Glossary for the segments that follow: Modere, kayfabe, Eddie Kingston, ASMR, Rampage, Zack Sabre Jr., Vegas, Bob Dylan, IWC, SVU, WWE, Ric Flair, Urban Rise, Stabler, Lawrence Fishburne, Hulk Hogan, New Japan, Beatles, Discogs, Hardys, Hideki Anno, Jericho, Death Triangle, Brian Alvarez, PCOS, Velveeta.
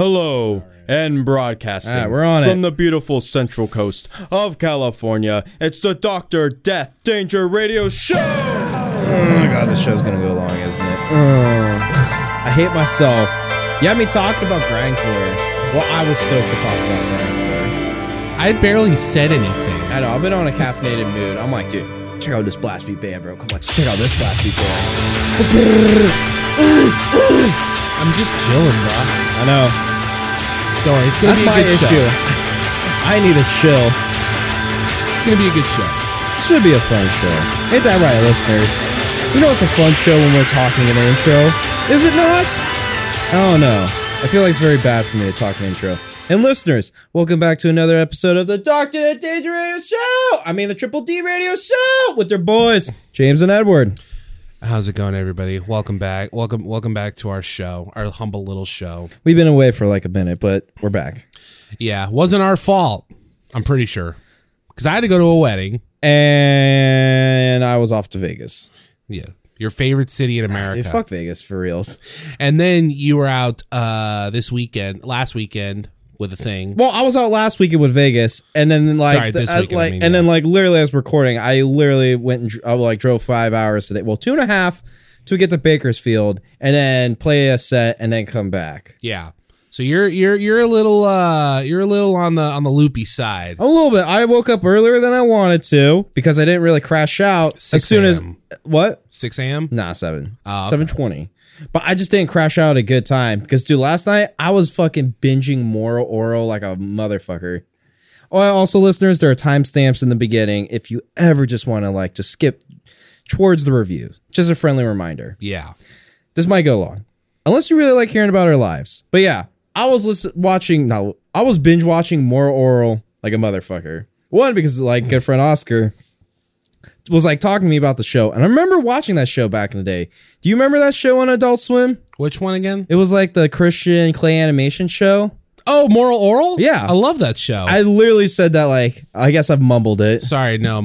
Hello, and broadcasting we're on from the beautiful Central Coast of California. It's the Dr. Death Danger Radio Show. Oh my God, this show's gonna go long, isn't it? I hate myself. You had me talking about grindcore. Well, I was stoked to talk about grindcore. I barely said anything. I know. I've been on a caffeinated mood. I'm like, dude, check out this blast beat band, bro. Come on, check out this blast beat band. I'm just chilling, bro. I know. Don't worry, it's gonna be a good show. That's my issue. I need a chill. It's gonna be a good show. It should be a fun show. Ain't that right, listeners? You know it's a fun show when we're talking an intro. Is it not? I don't know. I feel like it's very bad for me to talk an intro. And listeners, welcome back to another episode of the Dr. Death Danger Radio Show. I mean the Triple D Radio Show with their boys, James and Edward. How's it going, everybody? Welcome back. Welcome back to our show, our humble little show. We've been away for like a minute, but we're back. Yeah, wasn't our fault, I'm pretty sure. Because I had to go to a wedding. And I was off to Vegas. Yeah, your favorite city in America. Dude, fuck Vegas, for reals. And then you were out last weekend. With a thing. Well, I was out last weekend with Vegas, and then like, literally as recording, I literally went and drove 5 hours today. Well, 2.5 to get to Bakersfield, and then play a set, and then come back. Yeah. So you're a little on the loopy side. A little bit. I woke up earlier than I wanted to because I didn't really crash out as soon as what 6 a.m. Nah, 7:20. But I just didn't crash out at a good time. Because, dude, last night, I was fucking binging Moral Orel like a motherfucker. Oh, also, listeners, there are timestamps in the beginning if you ever just want to, like, just skip towards the review. Just a friendly reminder. Yeah. This might go long. Unless you really like hearing about our lives. But, yeah, I was binge-watching Moral Orel like a motherfucker. One, because, like, good friend Oscar was like talking to me about the show, and I remember watching that show back in the day. Do you remember that show on Adult Swim? Which one again? It was like the Christian clay animation show. Oh, Moral Orel? Yeah, I love that show. I literally said that like I guess I've mumbled it. Sorry, no,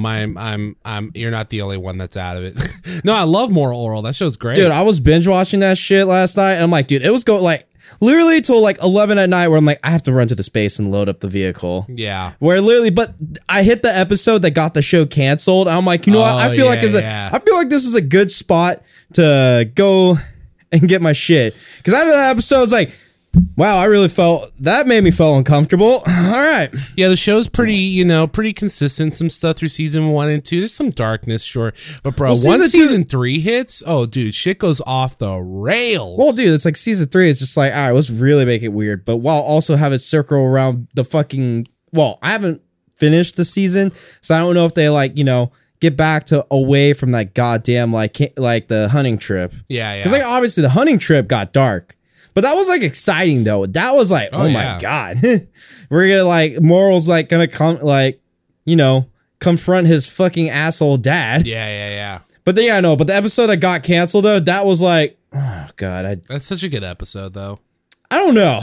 you're not the only one that's out of it. No, I love Moral Orel. That show's great, dude. I was binge watching that shit last night, and I'm like, dude, it was going like literally till like 11 at night where I'm like, I have to run to the space and load up the vehicle. Yeah. Where literally, but I hit the episode that got the show canceled. I'm like, you know what? I feel like this is a good spot to go and get my shit. Because I've had episodes like, wow, I really made me feel uncomfortable. All right. Yeah, the show's pretty consistent. Some stuff through season 1 and 2. There's some darkness, sure. But, bro, once season 3 hits, oh, dude, shit goes off the rails. Well, dude, it's like season 3 is just like, all right, let's really make it weird. But while also have it circle around the fucking, well, I haven't finished the season, so I don't know if they like, you know, get back to away from that goddamn, like the hunting trip. Yeah, yeah. Because, like, obviously the hunting trip got dark. But that was, like, exciting, though. That was, like, oh my God. We're going to, like, Moral's, like, going to come, like, you know, confront his fucking asshole dad. Yeah, yeah, yeah. But then, yeah, I know. But the episode that got canceled, though, that was, like, oh, God. That's such a good episode, though. I don't know.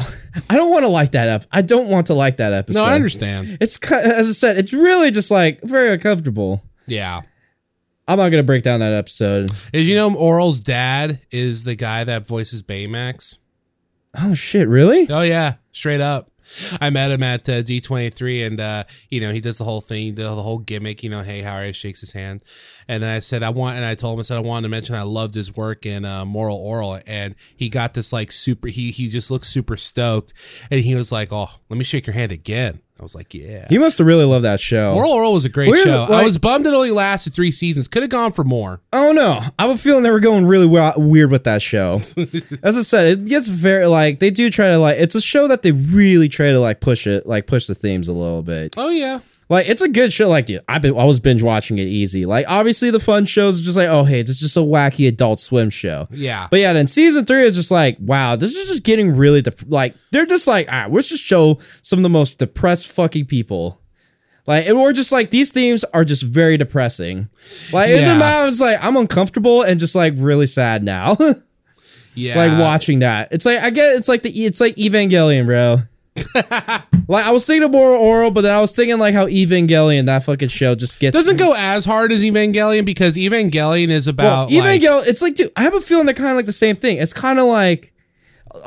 I don't want to like that up. I don't want to like that episode. No, I understand. It's, as I said, it's really just, like, very uncomfortable. Yeah. I'm not going to break down that episode. As you know, Oral's dad is the guy that voices Baymax. Oh, shit, really? Oh, yeah, straight up. I met him at D23, and, you know, he does the whole thing, the whole gimmick, you know, hey, how are you? Shakes his hand. And then I wanted to mention I loved his work in Moral Orel, and he got this, like, he just looked super stoked, and he was like, oh, let me shake your hand again. I was like, yeah. You must have really loved that show. Moral Orel was a great show. Like, I was bummed it only lasted 3 seasons. Could have gone for more. Oh, no. I have a feeling they were going really weird with that show. As I said, it gets very, like, they do try to, like, it's a show that they really try to, like, push the themes a little bit. Oh, yeah. Like, it's a good show. Like, dude, I was binge watching it easy. Like, obviously the fun shows are just like, oh, hey, this is just a wacky Adult Swim show. Yeah. But yeah, then season 3 is just like, wow, this is just getting really, like, they're just like, all right, let's just show some of the most depressed fucking people. Like, and we're just like, these themes are just very depressing. Like, in the moment, it's like, I'm uncomfortable and just like really sad now. Yeah. Like watching that. It's like, I get it's like Evangelion, bro. Like I was thinking of Moral Orel, but then I was thinking like how Evangelion, that fucking show just doesn't go as hard as Evangelion because Evangelion is about Evangelion. It's like, dude, I have a feeling they're kind of like the same thing. It's kind of like,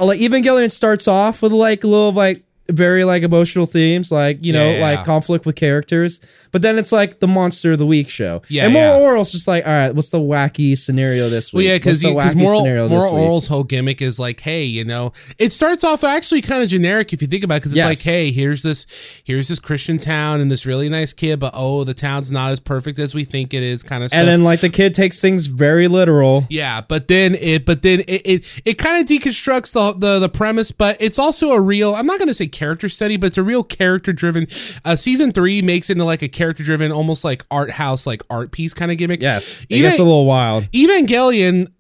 like Evangelion starts off with like a little like very like emotional themes, like, you know, like conflict with characters, but then it's like the monster of the week show. And Moral Orel's just like, all right, what's the wacky scenario this week? Well, yeah, because Moral Orel's whole gimmick is like, hey, you know, it starts off actually kind of generic if you think about it, because it's like, hey, here's this Christian town and this really nice kid, but oh, the town's not as perfect as we think it is, kind of stuff. And then like the kid takes things very literal. Yeah, but then it kind of deconstructs the premise, but it's also a real, I'm not going to say character study, but it's a real character driven season 3 makes it into like a character driven, almost like art house, like art piece kind of gimmick. It gets a little wild. Evangelion,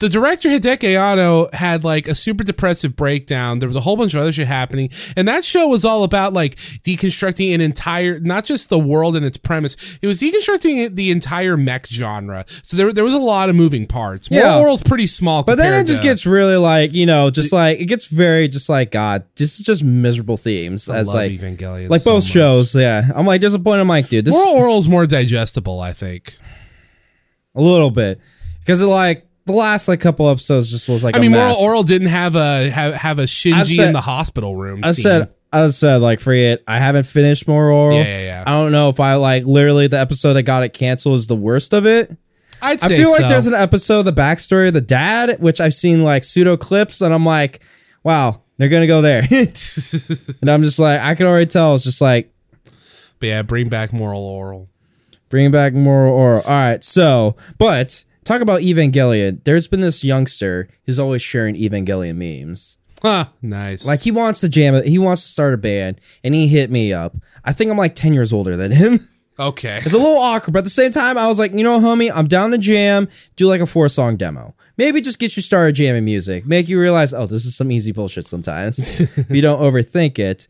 the director Hideki Anno had like a super depressive breakdown. There was a whole bunch of other shit happening, and that show was all about like deconstructing an entire, not just the world and its premise, it was deconstructing the entire mech genre. So there was a lot of moving parts. Moral Orel's pretty small, but then it just gets really like, you know, just like it gets very just like, God, just miserable themes. I as like Evangelion like both so shows. I'm like disappointed. I'm like, dude, this Moral Orel's more digestible, I think, a little bit, because it like the last like couple episodes just was like, I mean, Moral Orel didn't have a Shinji in the hospital room. I said like, forget it. I haven't finished Moral Orel. Yeah. I don't know if I like literally the episode that got it canceled is the worst of it. I feel like there's an episode, the backstory of the dad, which I've seen like pseudo clips, and I'm like, wow, they're gonna go there, and I'm just like, I can already tell. It's just like, but yeah, bring back Moral Orel. All right, so but. Talk about Evangelion. There's been this youngster who's always sharing Evangelion memes. Nice. Like he wants to jam it. He wants to start a band, and he hit me up. I think I'm like 10 years older than him. Okay. It's a little awkward, but at the same time, I was like, you know, homie, I'm down to jam. Do like a 4-song demo. Maybe just get you started jamming music. Make you realize, oh, this is some easy bullshit sometimes. If you don't overthink it.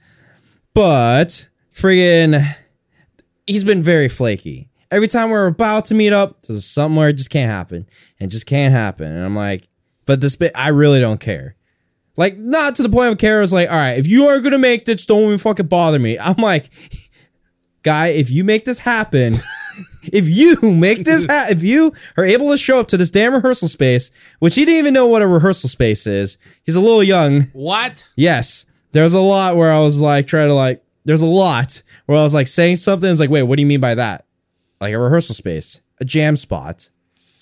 But friggin', he's been very flaky. Every time we're about to meet up, there's something where it just can't happen. And I'm like, but this bit, I really don't care. Like, not to the point of care. I was like, all right, if you are going to make this, don't even fucking bother me. I'm like, guy, if you make this happen, if you are able to show up to this damn rehearsal space, which he didn't even know what a rehearsal space is. He's a little young. What? Yes. There's a lot where I was like, saying something. It's like, wait, what do you mean by that? Like a rehearsal space, a jam spot.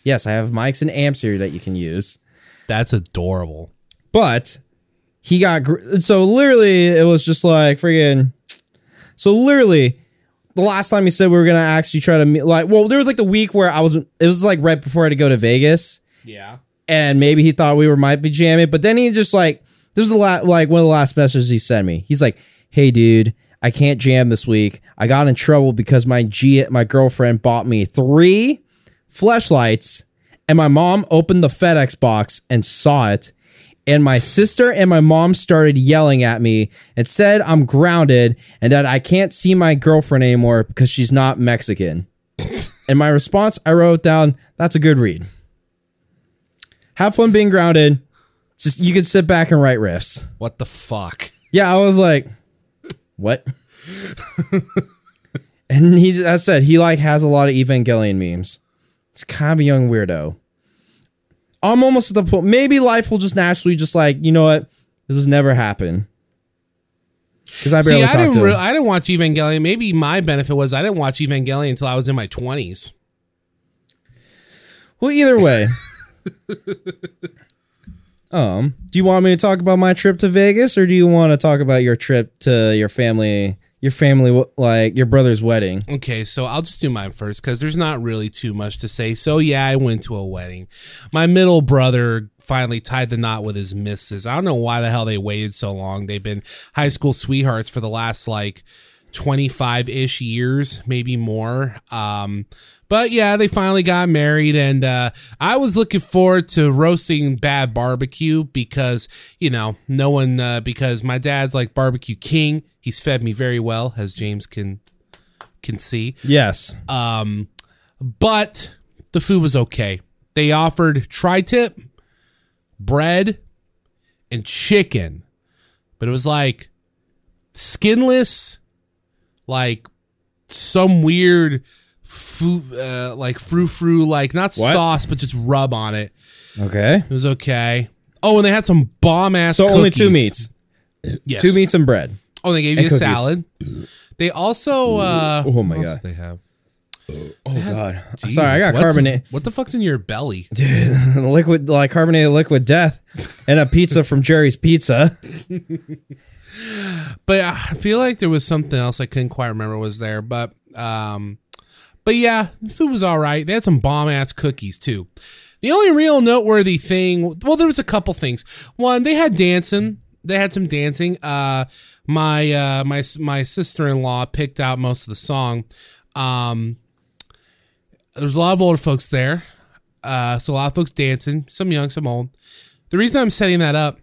Yes, I have mics and amps here that you can use. That's adorable. But he got... So literally, the last time he said we were going to actually try to meet... Like, well, there was like the week where I was... It was like right before I had to go to Vegas. Yeah. And maybe he thought might be jamming. But then he just like... This is like one of the last messages he sent me. He's like, hey, dude... I can't jam this week. I got in trouble because my girlfriend bought me 3 Fleshlights, and my mom opened the FedEx box and saw it. And my sister and my mom started yelling at me and said I'm grounded and that I can't see my girlfriend anymore because she's not Mexican. In my response, I wrote down, that's a good read. Have fun being grounded. Just you can sit back and write riffs. What the fuck? Yeah, I was like... What? And he like has a lot of Evangelion memes. It's kind of a young weirdo. I'm almost at the point. Maybe life will just naturally just like, you know what? This has never happened. Because I didn't watch Evangelion. Maybe my benefit was I didn't watch Evangelion until I was in my 20s. Well, either way. Do you want me to talk about my trip to Vegas, or do you want to talk about your trip to your family, like your brother's wedding? Okay, so I'll just do mine first because there's not really too much to say. So yeah, I went to a wedding. My middle brother finally tied the knot with his missus. I don't know why the hell they waited so long. They've been high school sweethearts for the last like 25-ish years, maybe more. But yeah, they finally got married, and I was looking forward to roasting bad barbecue because, you know, because my dad's like barbecue king. He's fed me very well, as James can see. Yes. But the food was okay. They offered tri-tip, bread, and chicken, but it was like skinless, like some weird... food like frou-frou, like not what? Sauce, but just rub on it. Okay. It was okay. Oh, and they had some bomb ass. So cookies. Only two meats. Yes. Two meats and bread. Oh, they gave you a salad. They also. Oh my god! They have. Oh god! Jesus. Sorry, I got carbonate. What the fuck's in your belly, dude? Liquid, like carbonated liquid death, and a pizza from Jerry's Pizza. But I feel like there was something else I couldn't quite remember was there, but yeah, food was all right. They had some bomb ass cookies too. The only real noteworthy thing, well, there was a couple things. One, they had dancing. They had some dancing. My sister-in-law picked out most of the song. There's a lot of older folks there. So a lot of folks dancing, some young, some old. The reason I'm setting that up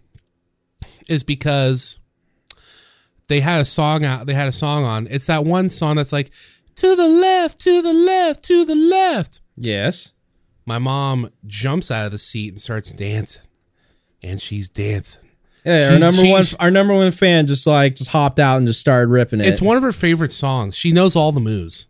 is because they had a song out. They had a song on. It's that one song that's like, to the left, to the left, to the left. Yes. My mom jumps out of the seat and starts dancing. And she's dancing. Yeah, our number one fan just hopped out and just started ripping it. It's one of her favorite songs. She knows all the moves.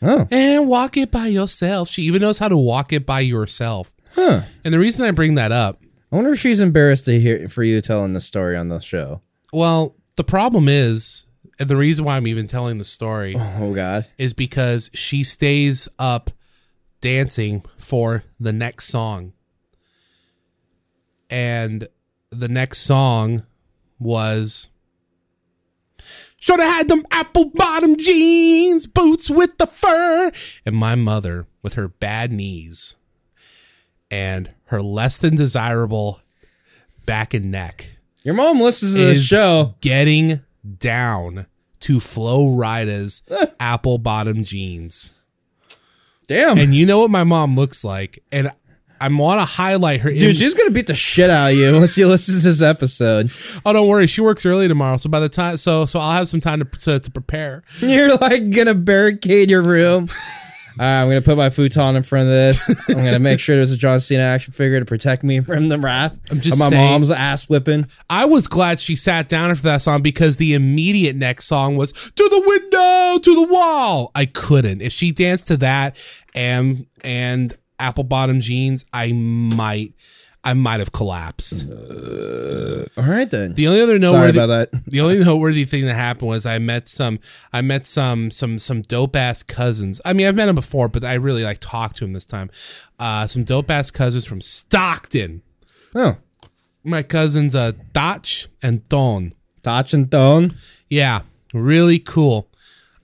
Oh. And walk it by yourself. She even knows how to walk it by yourself. Huh. And the reason I bring that up. I wonder if she's embarrassed to hear for you telling the story on the show. Well, the problem is, and the reason why I'm even telling the story. Oh, God. Is because she stays up dancing for the next song. And the next song was... Shoulda had them apple bottom jeans, boots with the fur. And my mother with her bad knees and her less than desirable back and neck. Your mom listens to this show. Getting down to Flo Rida's apple bottom jeans. Damn. And you know what my mom looks like. And I want to highlight her. Dude, she's going to beat the shit out of you once you listen to this episode. Oh, don't worry. She works early tomorrow. So by the time, so I'll have some time to prepare. You're like going to barricade your room. All right, I'm going to put my futon in front of this. I'm going to make sure there's a John Cena action figure to protect me from the wrath of my mom's ass whipping. I was glad she sat down after that song because the immediate next song was to the window, to the wall. I couldn't. If she danced to that and apple bottom jeans, I might have collapsed. All right then. The only other noteworthy, sorry about that. The only noteworthy thing that happened was I met some dope ass cousins. I mean, I've met them before, but I really like talked to them this time. Some dope ass cousins from Stockton. Oh, my cousins, Dach and Ton. Dach and Ton. Yeah, really cool.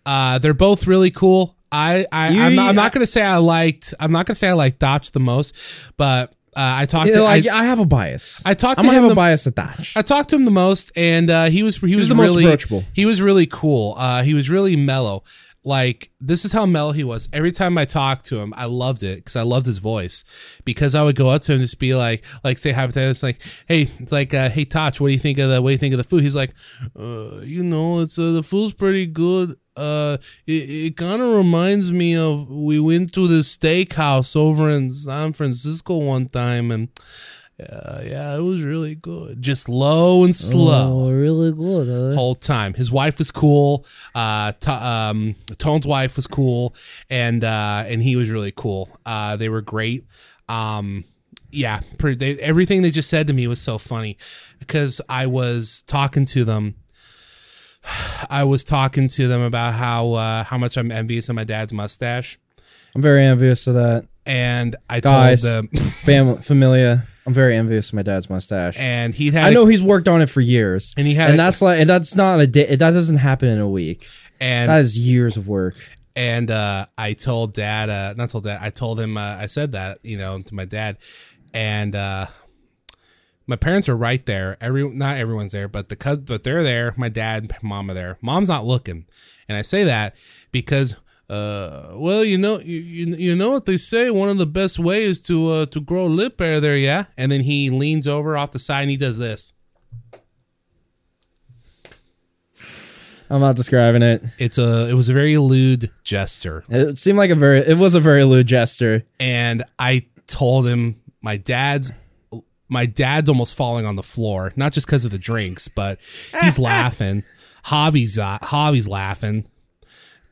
They're both really cool. I'm not gonna say I like Dach the most, but I talked to I have a bias. I have a bias at Dach. I talked to him the most, and he was really approachable. He was really cool. He was really mellow. Like, this is how mellow he was. Every time I talked to him, I loved it because I loved his voice. Because I would go up to him and just be like say hi. It's like, hey, hey, Dach, what do you think of the food? He's like, the food's pretty good. It kind of reminds me of, we went to the steakhouse over in San Francisco one time, and yeah, it was really good. Just low and slow. Oh, really good. Whole time. His wife was cool. Tone's wife was cool, and he was really cool. They were great. Yeah, everything they just said to me was so funny because I was talking to them. About how much I'm envious of my dad's mustache. I'm very envious of that. And I told them, familia, I'm very envious of my dad's mustache. And I know he's worked on it for years. And that's not a day. That doesn't happen in a week. And that is years of work. And I said that, to my dad, and my parents are right there. Not everyone's there, but they're there. My dad and mom are there. Mom's not looking. And I say that because, you know what they say? One of the best ways to grow lip hair there, yeah? And then he leans over off the side and he does this. I'm not describing it. It was a very lewd gesture. It seemed like it was a very lewd gesture. And I told him my dad's almost falling on the floor, not just because of the drinks, but he's laughing. Javi's laughing.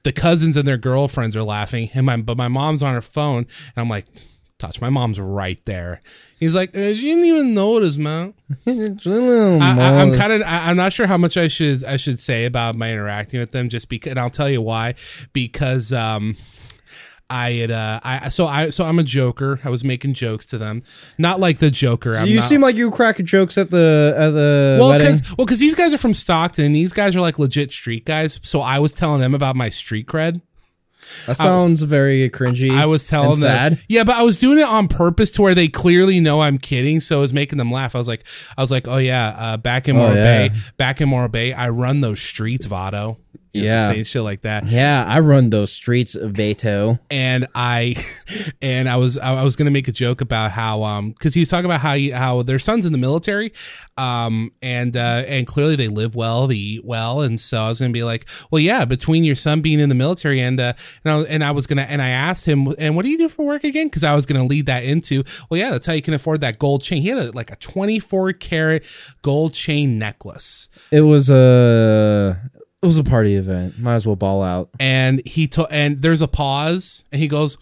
The cousins and their girlfriends are laughing, but my mom's on her phone, and I'm like, touch. My mom's right there. He's like, she didn't even notice, man. I'm not sure how much I should say about my interacting with them, just because, and I'll tell you why, because I'm a joker. I was making jokes to them, not like the Joker. Seem like you were cracking jokes at the wedding. Because these guys are from Stockton. These guys are like legit street guys. So I was telling them about my street cred. That sounds very cringy. I was telling them sad. Yeah, but I was doing it on purpose to where they clearly know I'm kidding, so it was making them laugh. I was like, oh yeah, back in Morro Bay, I run those streets, Vato. Yeah, saying shit like that. Yeah, I run those streets, Vato. And I was gonna make a joke about how because he was talking about how their son's in the military, and clearly they live well, they eat well, and so I was gonna be like, well, yeah, between your son being in the military and I asked him, and what do you do for work again? Because I was gonna lead that into, well, yeah, that's how you can afford that gold chain. He had a 24-karat gold chain necklace. It was a party event. Might as well ball out. And and there's a pause, and he goes,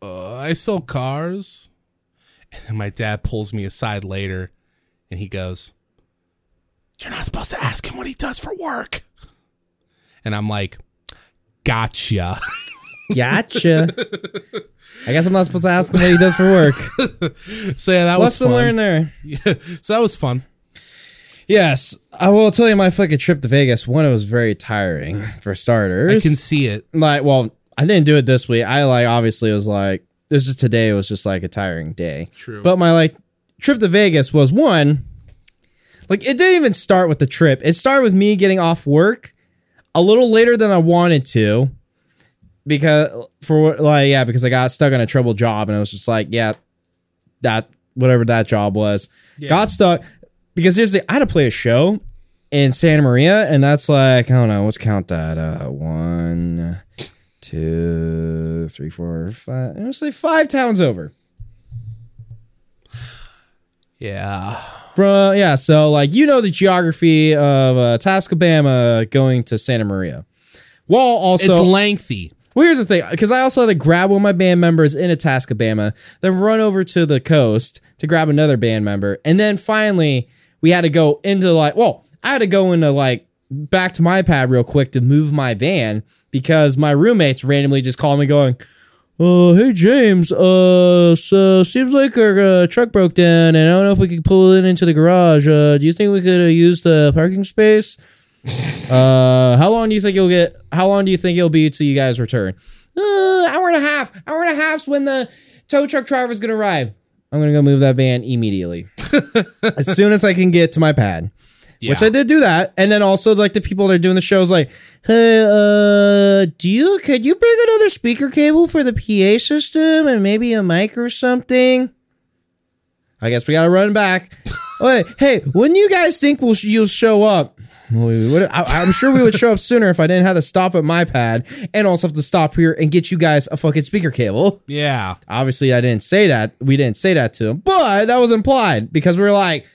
I sell cars. And then my dad pulls me aside later, and he goes, you're not supposed to ask him what he does for work. And I'm like, gotcha. Gotcha. I guess I'm not supposed to ask him what he does for work. So yeah, that was fun. Lesson learned there. Yeah, so that was fun. Yes, I will tell you my fucking trip to Vegas. One, it was very tiring for starters. I can see it. I didn't do it this week. Today was just like a tiring day. True. But my trip to Vegas was one. It didn't even start with the trip. It started with me getting off work a little later than I wanted to, because I got stuck on a trouble job, and I was just like, yeah, that whatever that job was, yeah. Got stuck. Because I had to play a show in Santa Maria, and that's I don't know, let's count that. 1, 2, 3, 4, 5. Let's say 5 towns over. Yeah. So you know the geography of Tascobama going to Santa Maria. Well, also... It's lengthy. Well, here's the thing, because I also had to grab one of my band members in Atascabama, then run over to the coast to grab another band member, and then finally... We had to go into back to my pad real quick to move my van because my roommates randomly just called me going, "Oh, hey James, so seems like our truck broke down, and I don't know if we could pull it into the garage. Do you think we could use the parking space? How long do you think it'll be till you guys return? Hour and a half's when the tow truck driver's gonna arrive. I'm going to go move that van immediately." As soon as I can get to my pad, yeah. Which I did do that. And then also the people that are doing the shows hey, could you bring another speaker cable for the PA system and maybe a mic or something? I guess we got to run back. Hey, when do you guys think you'll show up? I'm sure we would show up sooner if I didn't have to stop at my pad and also have to stop here and get you guys a fucking speaker cable. Yeah. Obviously, I didn't say that. We didn't say that to him, but that was implied because we were like,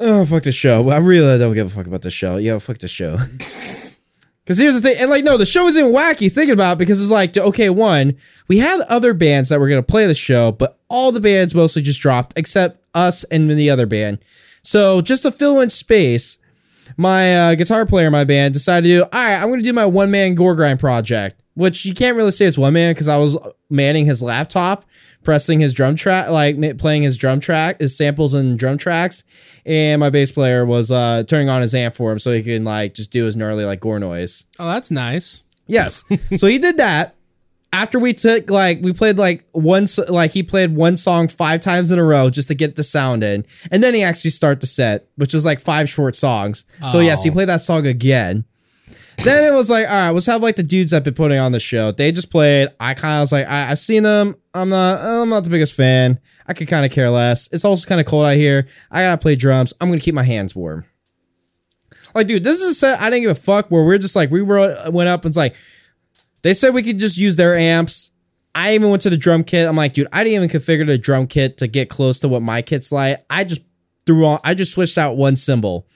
oh, fuck the show. I really don't give a fuck about the show. Yeah, fuck the show. Because here's the thing. And no, the show isn't wacky thinking about it because it's we had other bands that were going to play the show, but all the bands mostly just dropped except us and the other band. So just to fill in space... My guitar player in my band decided to I'm going to do my one-man gore grind project, which you can't really say it's one-man because I was manning his laptop, pressing his drum track, playing his drum track, his samples and drum tracks, and my bass player was turning on his amp for him so he can, just do his gnarly, gore noise. Oh, that's nice. Yes. So he did that. After we took, we played, he played one song 5 times in a row just to get the sound in. And then he actually started the set, which was, 5 short songs. Oh. So, yes, he played that song again. Then it was all right, let's have, the dudes that have been putting on the show. They just played. I kind of was I've seen them. I'm not the biggest fan. I could kind of care less. It's also kind of cold out here. I got to play drums. I'm going to keep my hands warm. Dude, this is a set I didn't give a fuck where we're just, went up and it's they said we could just use their amps. I even went to the drum kit. I'm dude, I didn't even configure the drum kit to get close to what my kit's like. I just switched out one cymbal.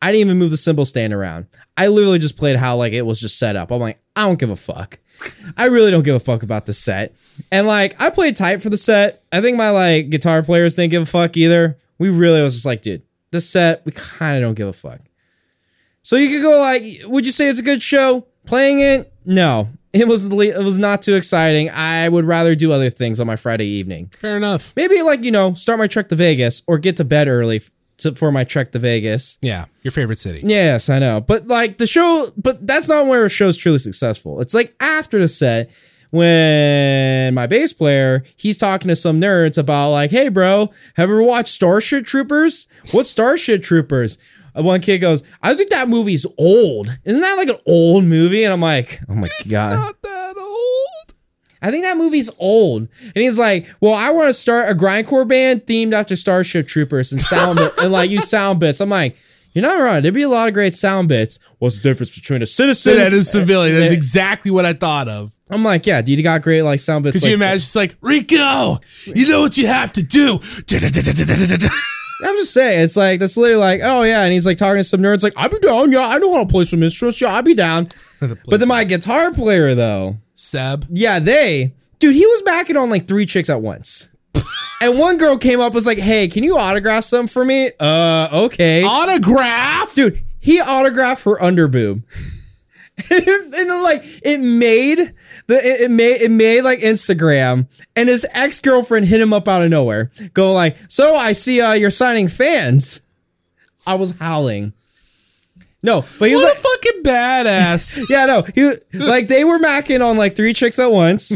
I didn't even move the cymbal stand around. I literally just played how it was just set up. I'm I don't give a fuck. I really don't give a fuck about the set. And like, I played tight for the set. I think my like guitar players didn't give a fuck either. We really was just like, dude, the set, we kind of don't give a fuck. So you could go like, would you say it's a good show? Playing it? No. It was not too exciting. I would rather do other things on my Friday evening. Fair enough. Maybe like, you know, start my trek to Vegas or get to bed early for my trek to Vegas. Yeah, your favorite city. Yes, I know. But like the show, but that's not where a show's truly successful. It's like after the set when my bass player, he's talking to some nerds about like, hey bro, have you ever watched Starship Troopers? What's Starship Troopers? One kid goes, I think that movie's old. Isn't that like an old movie? And I'm like, oh my God. It's not that old. I think that movie's old. And he's like, well, I want to start a grindcore band themed after Starship Troopers and sound and like use sound bits. I'm like, you're not wrong. There'd be a lot of great sound bits. What's the difference between a citizen and a civilian? That's exactly what I thought of. I'm like, yeah, dude, you got great like sound bits. Could you imagine? It's like, Rico, you know what you have to do. I'm just saying, it's like, that's literally like, oh yeah, and he's like talking to some nerds, like, I'll be down, yeah, I know how to play some instruments, yeah, I'll be down. But then my guitar player, though. Seb. Yeah, dude, he was backing on like 3 chicks at once. And one girl came up, was like, hey, can you autograph something for me? Okay. Autograph? Dude, he autographed her underboob. And like it made like Instagram, and his ex-girlfriend hit him up out of nowhere, go like, so I see you're signing fans. I was howling. No, but he was what like, a fucking badass. Yeah, no, he like they were macking on like 3 chicks at once,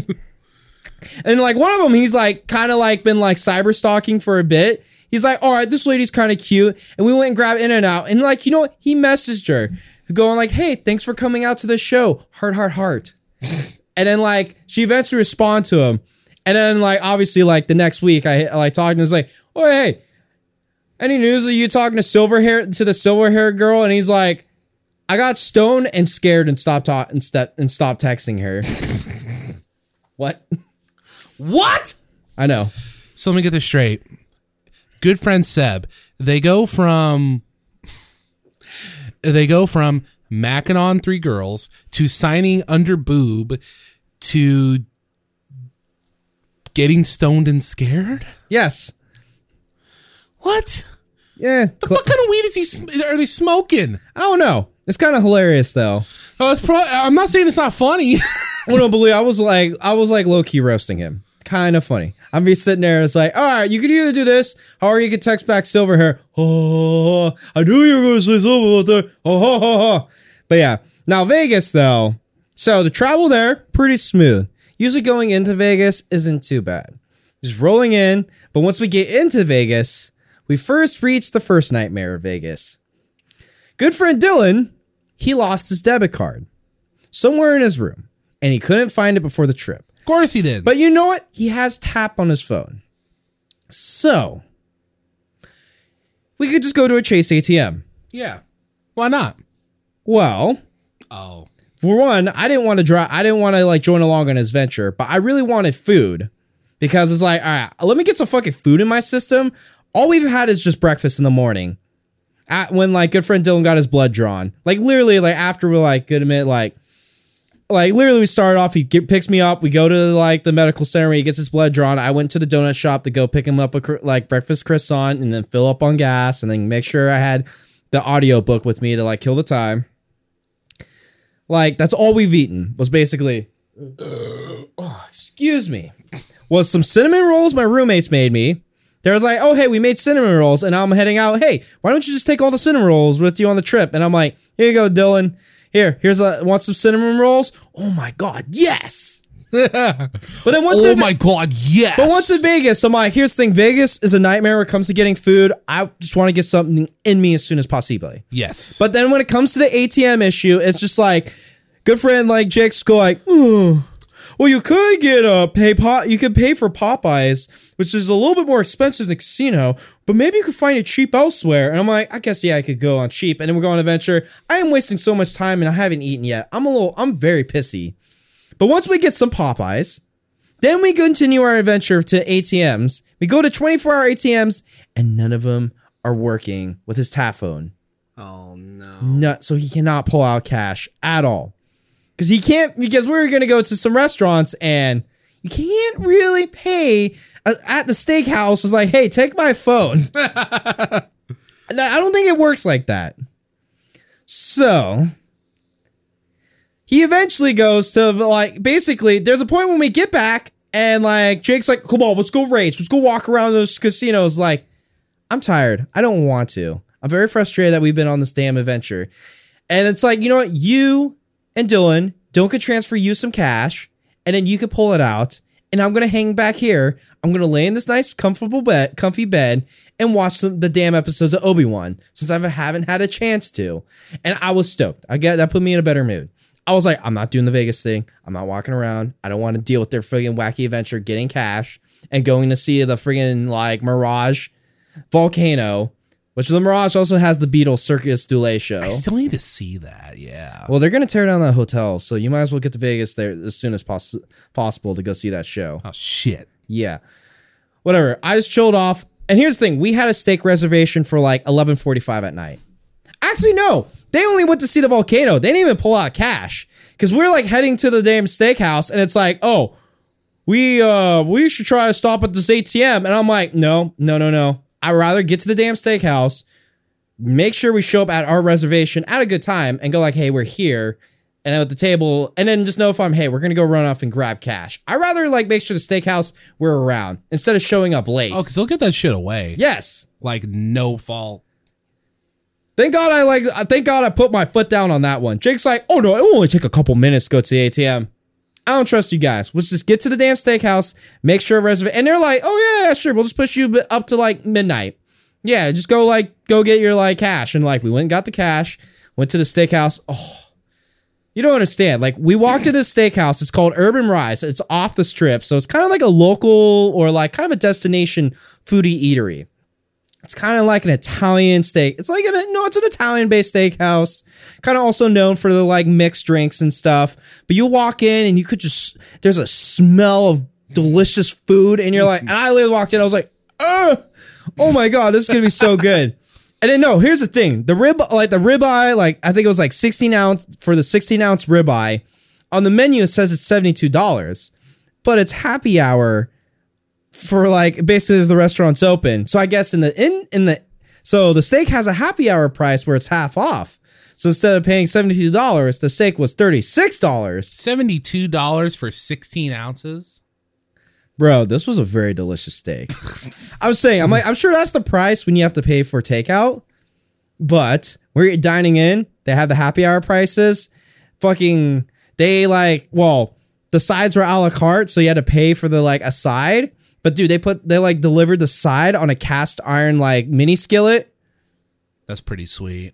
and like one of them, he's like kind of like been like cyber stalking for a bit. He's like, all right, this lady's kind of cute, and we went and grabbed In-N-Out, and like you know what? He messaged her. Going like, hey, thanks for coming out to the show. Heart. And then like she eventually responded to him. And then like obviously like the next week I like talked and was like, oh hey, any news of you talking to the silver hair girl? And he's like, I got stoned and scared and stopped texting her. What? What? I know. So let me get this straight. Good friend Seb. They go from macking on 3 girls to signing under boob to getting stoned and scared? Yes. What? Yeah. What kind of weed are they smoking? I don't know. It's kind of hilarious though. Oh, I'm not saying it's not funny. Well, no, believe I was like low key roasting him. Kind of funny. I'm be sitting there and it's like, all right, you could either do this or you could text back silver hair. Oh, I knew you were going to say silver. Oh. But yeah, now Vegas though. So the travel there, pretty smooth. Usually going into Vegas isn't too bad. Just rolling in. But once we get into Vegas, we first reach the first nightmare of Vegas. Good friend Dylan, he lost his debit card somewhere in his room and he couldn't find it before the trip. Of course he did. But you know what? He has tap on his phone. So we could just go to a Chase ATM. Yeah. Why not? Well, for one, I didn't want to like join along on his venture, but I really wanted food because it's like, all right, let me get some fucking food in my system. All we've had is just breakfast in the morning. When like good friend Dylan got his blood drawn, like literally like after we're like good admit like. Like literally we started off, picks me up. We go to like the medical center where he gets his blood drawn. I went to the donut shop to go pick him up a like breakfast croissant and then fill up on gas and then make sure I had the audio book with me to like kill the time. Like that's all we've eaten was basically, was some cinnamon rolls my roommates made me. There was like, oh, hey, we made cinnamon rolls and I'm heading out. Hey, why don't you just take all the cinnamon rolls with you on the trip? And I'm like, here you go, Dylan. Want some cinnamon rolls? Oh my God, yes! But once in Vegas, I'm like, here's the thing: Vegas is a nightmare when it comes to getting food. I just want to get something in me as soon as possible. Yes. But then when it comes to the ATM issue, it's just like, good friend like Jake's go like, well, you could get you could pay for Popeyes, which is a little bit more expensive than casino, but maybe you could find it cheap elsewhere. And I'm like, I guess, yeah, I could go on cheap. And then we're going on adventure. I am wasting so much time and I haven't eaten yet. I'm very pissy. But once we get some Popeyes, then we continue our adventure to ATMs. We go to 24-hour ATMs and none of them are working with his tap phone. Oh no. So he cannot pull out cash at all. Because he can't, because we're going to go to some restaurants and you can't really pay at the steakhouse. It's like, hey, take my phone. I don't think it works like that. So he eventually goes to, like, basically there's a point when we get back and like Jake's like, come on, let's go rage. Let's go walk around those casinos. Like, I'm tired. I don't want to. I'm very frustrated that we've been on this damn adventure. And it's like, you know what? You and Dylan, Dylan could transfer you some cash and then you could pull it out. And I'm going to hang back here. I'm going to lay in this nice, comfortable bed, comfy bed and watch the damn episodes of Obi-Wan since I haven't had a chance to. And I was stoked. I get that put me in a better mood. I was like, I'm not doing the Vegas thing. I'm not walking around. I don't want to deal with their friggin' wacky adventure getting cash and going to see the friggin' like Mirage volcano. Which the Mirage also has the Beatles Circus Dulé show. I still need to see that, yeah. Well, they're going to tear down that hotel, so you might as well get to Vegas there as soon as possible to go see that show. Oh, shit. Yeah. Whatever. I just chilled off. And here's the thing. We had a steak reservation for like 11:45 at night. Actually, no. They only went to see the volcano. They didn't even pull out cash. Because we're like heading to the damn steakhouse, and it's like, oh, we should try to stop at this ATM. And I'm like, no. I'd rather get to the damn steakhouse, make sure we show up at our reservation at a good time and go like, hey, we're here and at the table. And then just know if I'm, hey, we're going to go run off and grab cash. I'd rather like make sure the steakhouse we're around instead of showing up late. Oh, because they'll get that shit away. Yes. Like no fault. Thank God I put my foot down on that one. Jake's like, oh no, it will only take a couple minutes to go to the ATM. I don't trust you guys. Let's just get to the damn steakhouse, make sure a reservation. And they're like, oh, yeah, sure. We'll just push you up to like midnight. Yeah, just go get your like cash. And like, we went and got the cash, went to the steakhouse. Oh, you don't understand. Like, we walked to this steakhouse. It's called Urban Rise. It's off the strip. So it's kind of like a local or like kind of a destination foodie eatery. It's kind of like an Italian steak. It's like it's an Italian-based steakhouse. Kind of also known for the like mixed drinks and stuff. But you walk in and you could just, there's a smell of delicious food. And you're like, and I literally walked in. I was like, oh my God, this is going to be so good. And then no, here's the thing. The ribeye, like I think it was like 16 ounce for the 16 ounce ribeye. On the menu, it says it's $72, but it's happy hour. For like basically the restaurant's open. So I guess so the steak has a happy hour price where it's half off. So instead of paying $72, the steak was $36. $72 for 16 ounces. Bro, this was a very delicious steak. I was saying, I'm sure that's the price when you have to pay for takeout, but we're dining in. They have the happy hour prices. The sides were a la carte. So you had to pay for the like a side. But dude, they delivered the side on a cast iron like mini skillet. That's pretty sweet.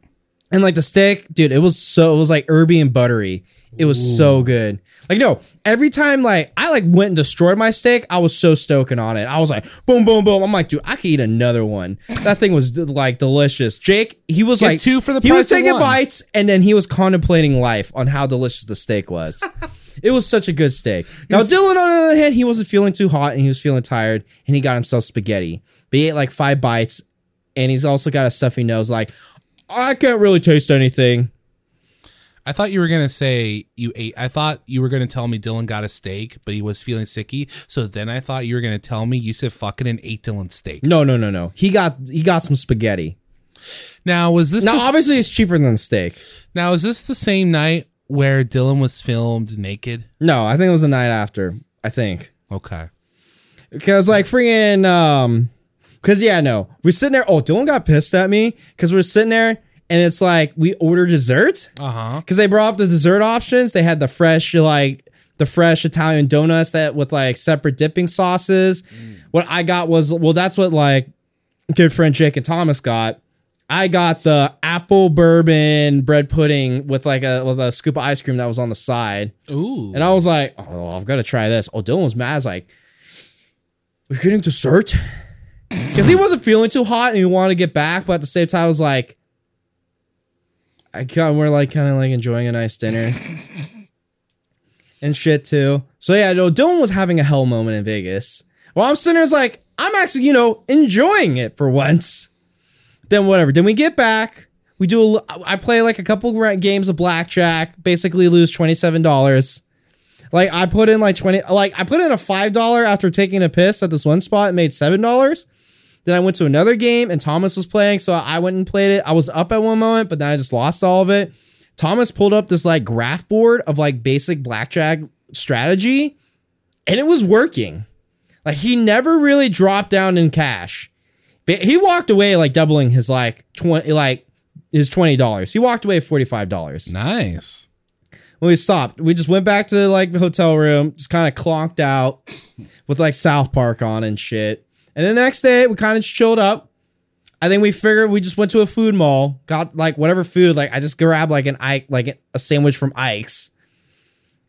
And like the steak, dude, it was like herby and buttery. It was so good. Like no, every time like I like went and destroyed my steak, I was so stoking on it. I was like boom, boom, boom. I'm like, dude, I could eat another one. That thing was like delicious. Jake, he was like two for the price of one. He was taking bites and then he was contemplating life on how delicious the steak was. It was such a good steak. Now, Dylan, on the other hand, he wasn't feeling too hot and he was feeling tired and he got himself spaghetti. But he ate like 5 bites and he's also got a stuffy nose. Like, I can't really taste anything. I thought you were going to say you ate. I thought you were going to tell me Dylan got a steak, but he was feeling sicky. So then I thought you were going to tell me you said fucking and ate Dylan's steak. No. He got some spaghetti. Obviously it's cheaper than steak. Now, is this the same night where Dylan was filmed naked? No, I think it was the night after. I think. Okay. Because like friggin', we're sitting there. Oh, Dylan got pissed at me because we're sitting there and it's like we order dessert. Uh-huh. Because they brought up the dessert options. They had the fresh Italian donuts that with like separate dipping sauces. Mm. What I got was, that's what like good friend Jake and Thomas got. I got the apple bourbon bread pudding with like with a scoop of ice cream that was on the side. Ooh. And I was like, oh, I've got to try this. Oh, Dylan was mad. I was like, we're getting dessert? Because he wasn't feeling too hot and he wanted to get back. But at the same time, I was like, we're like kind of like enjoying a nice dinner and shit too. So yeah, no, Dylan was having a hell moment in Vegas. While I'm sitting there, it's like, I'm actually, enjoying it for once. Then whatever. Then we get back. We do a, I play like a couple games of blackjack, basically lose $27. Like I put in like I put in a $5 after taking a piss at this one spot and made $7. Then I went to another game and Thomas was playing, so I went and played it. I was up at one moment, but then I just lost all of it. Thomas pulled up this like graph board of like basic blackjack strategy, and it was working. Like he never really dropped down in cash. He walked away like doubling his his $20. He walked away $45. Nice. When we stopped, we just went back to like the hotel room, just kind of clonked out with like South Park on and shit. And the next day, we kind of chilled up. I think we figured we just went to a food mall, got like whatever food. Like I just grabbed like a sandwich from Ike's,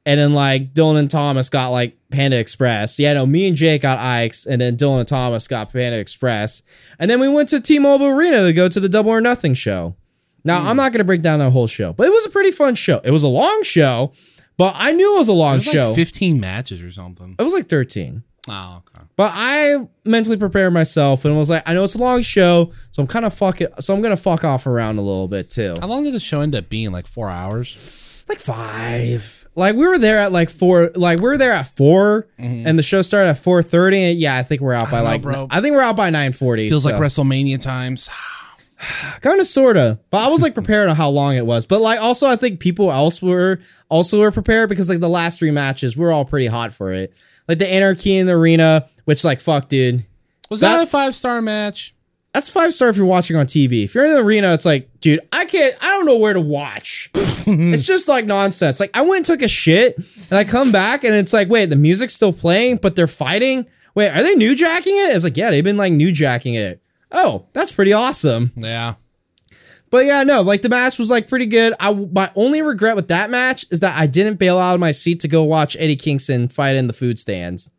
and then like Dylan and Thomas got like Panda Express. Yeah, no, me and Jake got Ike's, and then Dylan and Thomas got Panda Express. And then we went to T-Mobile Arena to go to the Double or Nothing show. Now, I'm not going to break down that whole show, but it was a pretty fun show. It was a long show, but I knew it was a long show. Like 15 matches or something. It was like 13. Oh, okay. But I mentally prepared myself and was like, I know it's a long show, so I'm kind of fuck off around a little bit too. How long did the show end up being? Like 4 hours? Like 5. Like we were there at like 4. Like we were there at 4, and the show started at 4:30. And yeah, I think we're out by I think we're out by 9:40. Feels like WrestleMania times. Kind of, sorta, but I was like prepared on how long it was. But like, also, I think people else were prepared because like the last 3 matches, we were all pretty hot for it. Like the Anarchy in the Arena, which like, fuck, dude, was that a 5-star match? That's 5-star if you're watching on TV. If you're in the arena, it's like, dude, I don't know where to watch. It's just like nonsense. Like I went and took a shit, and I come back, and it's like, wait, the music's still playing, but they're fighting. Wait, are they new jacking it? It's like, yeah, they've been like new jacking it. Oh, that's pretty awesome. Yeah. But yeah, no, like the match was like pretty good. My only regret with that match is that I didn't bail out of my seat to go watch Eddie Kingston fight in the food stands.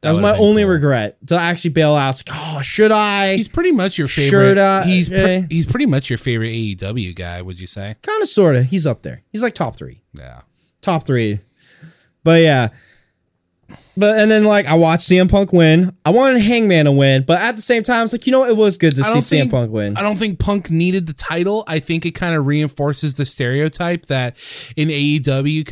That was my only regret, to actually bail out. It's like, oh, should I? He's pretty much your favorite. Should I? He's pretty much your favorite AEW guy, would you say? Kind of, sort of. He's up there. He's like top 3. Yeah. Top 3. But yeah. And then like I watched CM Punk win. I wanted Hangman to win, but at the same time, it's like, you know, it was good to see CM Punk win. I don't think Punk needed the title. I think it kind of reinforces the stereotype that in AEW,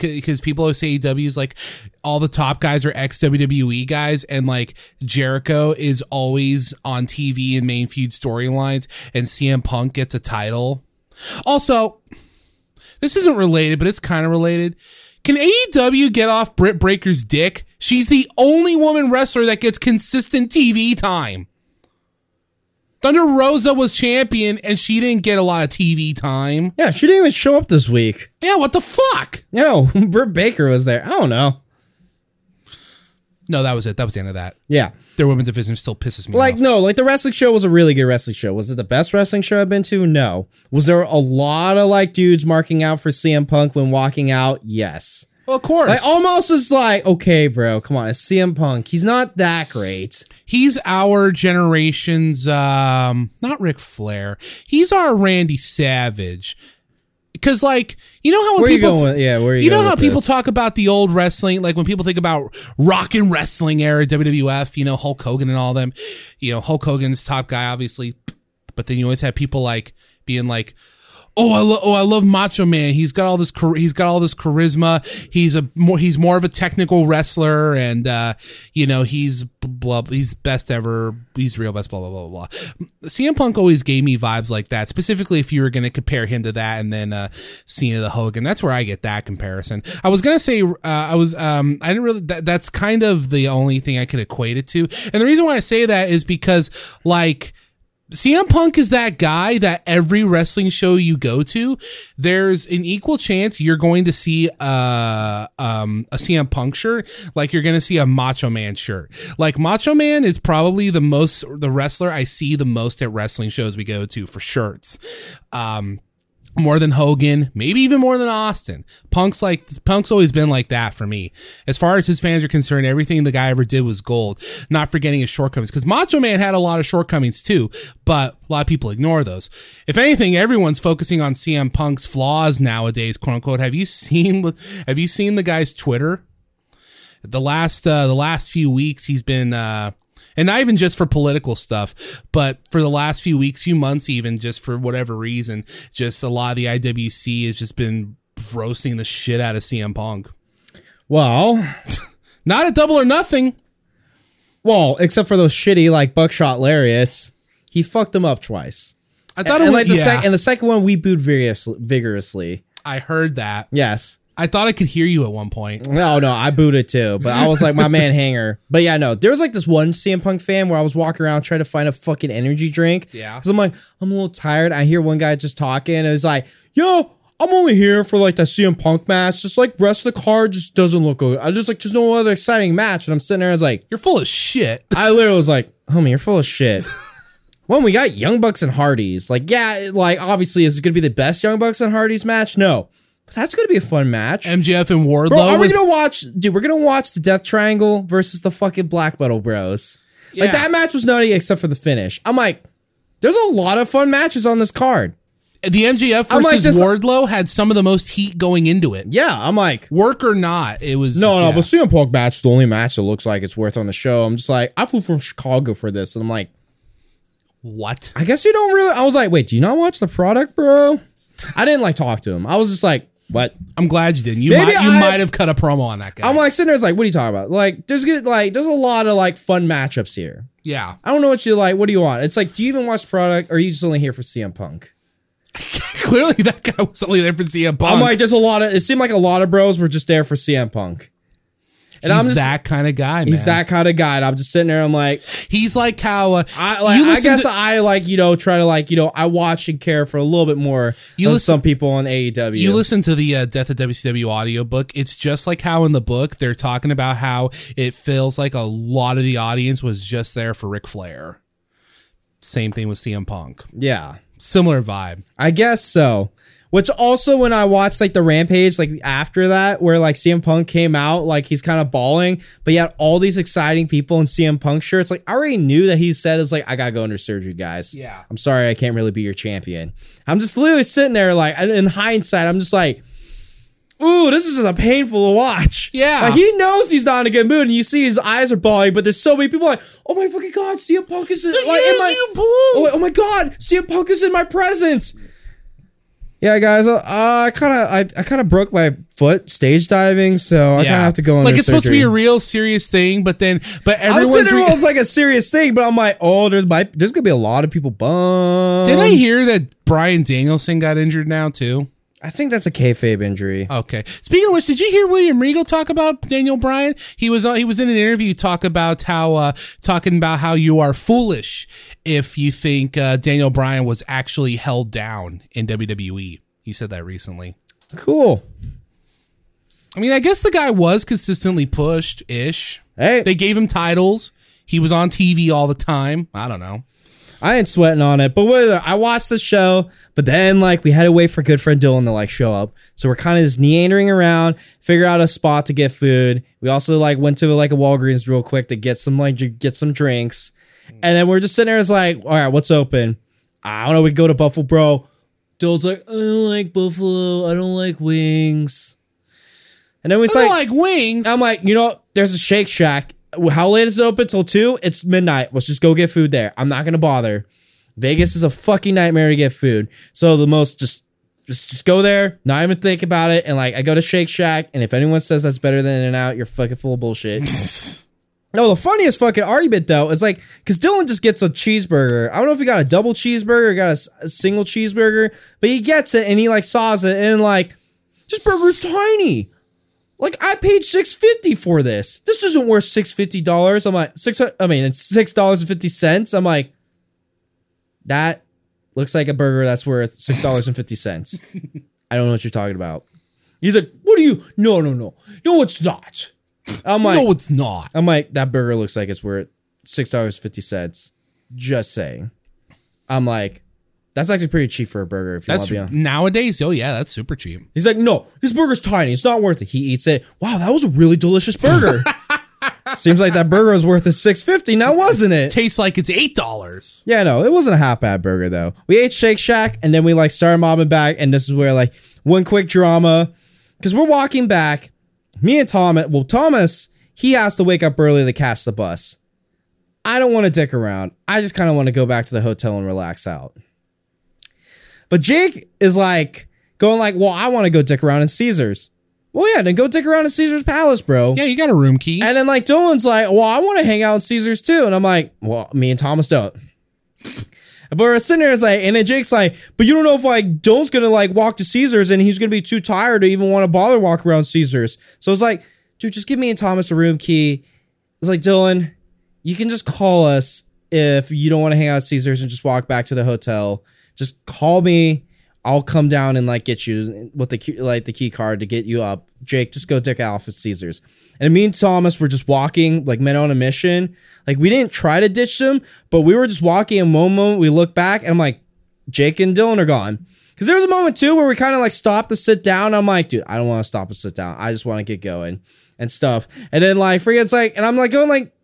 because people always say AEW is like all the top guys are ex WWE guys, and like Jericho is always on TV and main feud storylines, and CM Punk gets a title. Also, this isn't related, but it's kind of related. Can AEW get off Britt Baker's dick? She's the only woman wrestler that gets consistent TV time. Thunder Rosa was champion, and she didn't get a lot of TV time. Yeah, she didn't even show up this week. Yeah, what the fuck? No, Britt Baker was there. I don't know. No, that was it. That was the end of that. Yeah. Their women's division still pisses me off. No, like the wrestling show was a really good wrestling show. Was it the best wrestling show I've been to? No. Was there a lot of like dudes marking out for CM Punk when walking out? Yes. Well, of course. Like almost is like, okay, bro, come on. It's CM Punk. He's not that great. He's our generation's, not Ric Flair. He's our Randy Savage. Because, like, you know how when people talk about the old wrestling, like when people think about rock and wrestling era, WWF, you know, Hulk Hogan and all them, you know, Hulk Hogan's top guy, obviously. But then you always have people like being like, I love Macho Man. He's got all this charisma. He's more of a technical wrestler, and you know, he's best ever. He's real best. Blah blah blah blah. CM Punk always gave me vibes like that. Specifically, if you were going to compare him to that, and then Cena to Hogan, that's where I get that comparison. I was gonna say I didn't really. That's kind of the only thing I could equate it to, and the reason why I say that is because like, CM Punk is that guy that every wrestling show you go to, there's an equal chance you're going to see a CM Punk shirt, like you're going to see a Macho Man shirt. Like Macho Man is probably the wrestler I see the most at wrestling shows we go to for shirts. More than Hogan, maybe even more than Austin. Punk's always been like that for me. As far as his fans are concerned, everything the guy ever did was gold. Not forgetting his shortcomings, because Macho Man had a lot of shortcomings too, but a lot of people ignore those. If anything, everyone's focusing on CM Punk's flaws nowadays, quote unquote. Have you seen the guy's Twitter? The last few weeks, he's been And not even just for political stuff, but for the last few weeks, few months even, just for whatever reason, just a lot of the IWC has just been roasting the shit out of CM Punk. Well, not a Double or Nothing. Well, except for those shitty, like, buckshot lariats. He fucked them up twice. I thought it was, like, and the second one we booed vigorously. I heard that. Yes. I thought I could hear you at one point. No, I booed it too, but I was like, my man Hanger. But yeah, no, there was like this one CM Punk fan where I was walking around trying to find a fucking energy drink. Yeah. Because I'm like, I'm a little tired. I hear one guy just talking, and it's like, yo, I'm only here for like the CM Punk match. Just like rest of the card just doesn't look good. I just like, there's no other exciting match. And I'm sitting there, and I was like, you're full of shit. I literally was like, homie, you're full of shit. When we got Young Bucks and Hardys. Like, yeah, like obviously, is it going to be the best Young Bucks and Hardys match? No. That's going to be a fun match. MGF and Wardlow. Bro, are we going to watch... Dude, we're going to watch the Death Triangle versus the fucking Black Metal Bros. Yeah. Like, that match was nutty except for the finish. I'm like, there's a lot of fun matches on this card. The MGF versus Wardlow had some of the most heat going into it. Yeah, I'm like... Work or not, it was... No, but CM Punk match is the only match that looks like it's worth on the show. I'm just like, I flew from Chicago for this. And I'm like... What? I guess you don't really... I was like, wait, do you not watch the product, bro? I didn't, like, talk to him. I was just like... What? I'm glad you didn't. You might have cut a promo on that guy. I'm like sitting there, like, what are you talking about? Like, there's a lot of like fun matchups here. Yeah. I don't know what you like. What do you want? It's like, do you even watch the product, or are you just only here for CM Punk? Clearly, that guy was only there for CM Punk. I'm like, it seemed like a lot of bros were just there for CM Punk. And he's that kind of guy, man. He's that kind of guy. And I'm just sitting there. I'm like, he's like how I watch and care for a little bit more than some people on AEW. You listen to the Death of WCW audiobook. It's just like how in the book they're talking about how it feels like a lot of the audience was just there for Ric Flair. Same thing with CM Punk. Yeah. Similar vibe. I guess so. Which also, when I watched like the Rampage, like after that, where like CM Punk came out, like he's kind of bawling, but he had all these exciting people in CM Punk shirts. Like I already knew that he said, it's like, I got to go under surgery, guys. Yeah. I'm sorry. I can't really be your champion. I'm just literally sitting there like, in hindsight, I'm just like, ooh, this is just a painful to watch. Yeah. Like he knows he's not in a good mood, and you see his eyes are bawling, but there's so many people like, oh my fucking God, CM Punk is in my God, CM Punk is in my presence. Yeah, guys, I kind of broke my foot stage diving, so I kind of have to go under surgery. It's supposed to be a real serious thing, but everyone's it's like a serious thing, but I'm like, oh, there's gonna be a lot of people bummed. Did I hear that Bryan Danielson got injured now too? I think that's a kayfabe injury. Okay. Speaking of which, did you hear William Regal talk about Daniel Bryan? He was in an interview talking about how you are foolish if you think Daniel Bryan was actually held down in WWE. He said that recently. Cool. I mean, I guess the guy was consistently pushed-ish. Hey. They gave him titles. He was on TV all the time. I don't know. I ain't sweating on it, but I watched the show, but then like we had to wait for good friend Dylan to like show up. So we're kind of just meandering around, figure out a spot to get food. We also like went to like a Walgreens real quick to get some drinks. And then we're just sitting there, it's like, all right, what's open? I don't know, we go to Buffalo, bro. Dylan's like, I don't like Buffalo. I don't like wings. And then I don't like wings. I'm like, you know, there's a Shake Shack. How late is it open? Till 2? It's midnight. Let's just go get food there. I'm not going to bother. Vegas is a fucking nightmare to get food. So the most, just go there, not even think about it. And like, I go to Shake Shack, and if anyone says that's better than In-N-Out, you're fucking full of bullshit. No, the funniest fucking argument, though, is like, because Dylan just gets a cheeseburger. I don't know if he got a double cheeseburger or got a single cheeseburger, but he gets it, and he like saws it, and like, this burger's tiny. Like, I paid $6.50 for this. This isn't worth $6.50. I'm like, it's $6.50. I'm like, that looks like a burger that's worth $6.50. I don't know what you're talking about. He's like, what are you? No. No, it's not. I'm like, no, it's not. I'm like, that burger looks like it's worth $6.50. Just saying. I'm like, that's actually pretty cheap for a burger. If you want to be honest. Nowadays, oh yeah, that's super cheap. He's like, no, this burger's tiny. It's not worth it. He eats it. Wow, that was a really delicious burger. Seems like that burger was worth $6.50. Now, wasn't it? Tastes like it's $8. Yeah, no, it wasn't a half bad burger though. We ate Shake Shack, and then we like started mobbing back, and this is where like one quick drama, because we're walking back. Me and Thomas, he has to wake up early to catch the bus. I don't want to dick around. I just kind of want to go back to the hotel and relax out. But Jake is like going like, well, I want to go dick around in Caesars. Well, yeah, then go dick around in Caesars Palace, bro. Yeah, you got a room key. And then like Dolan's like, well, I want to hang out in Caesars too. And I'm like, well, me and Thomas don't. But we're sitting there, it's like, and then Jake's like, but you don't know if like Dolan's gonna like walk to Caesars and he's gonna be too tired to even want to bother walk around Caesars. So it's like, dude, just give me and Thomas a room key. It's like, Dylan, you can just call us if you don't want to hang out at Caesars and just walk back to the hotel. Just call me. I'll come down and like get you with the key, like the key card to get you up. Jake, just go dick off at Caesars. And me and Thomas were just walking like men on a mission. Like we didn't try to ditch them, but we were just walking. And one moment we look back and I'm like, Jake and Dylan are gone. Cause there was a moment too where we kind of like stopped to sit down. I'm like, dude, I don't want to stop and sit down. I just want to get going and stuff. And then like, Freya's like, and I'm like going like,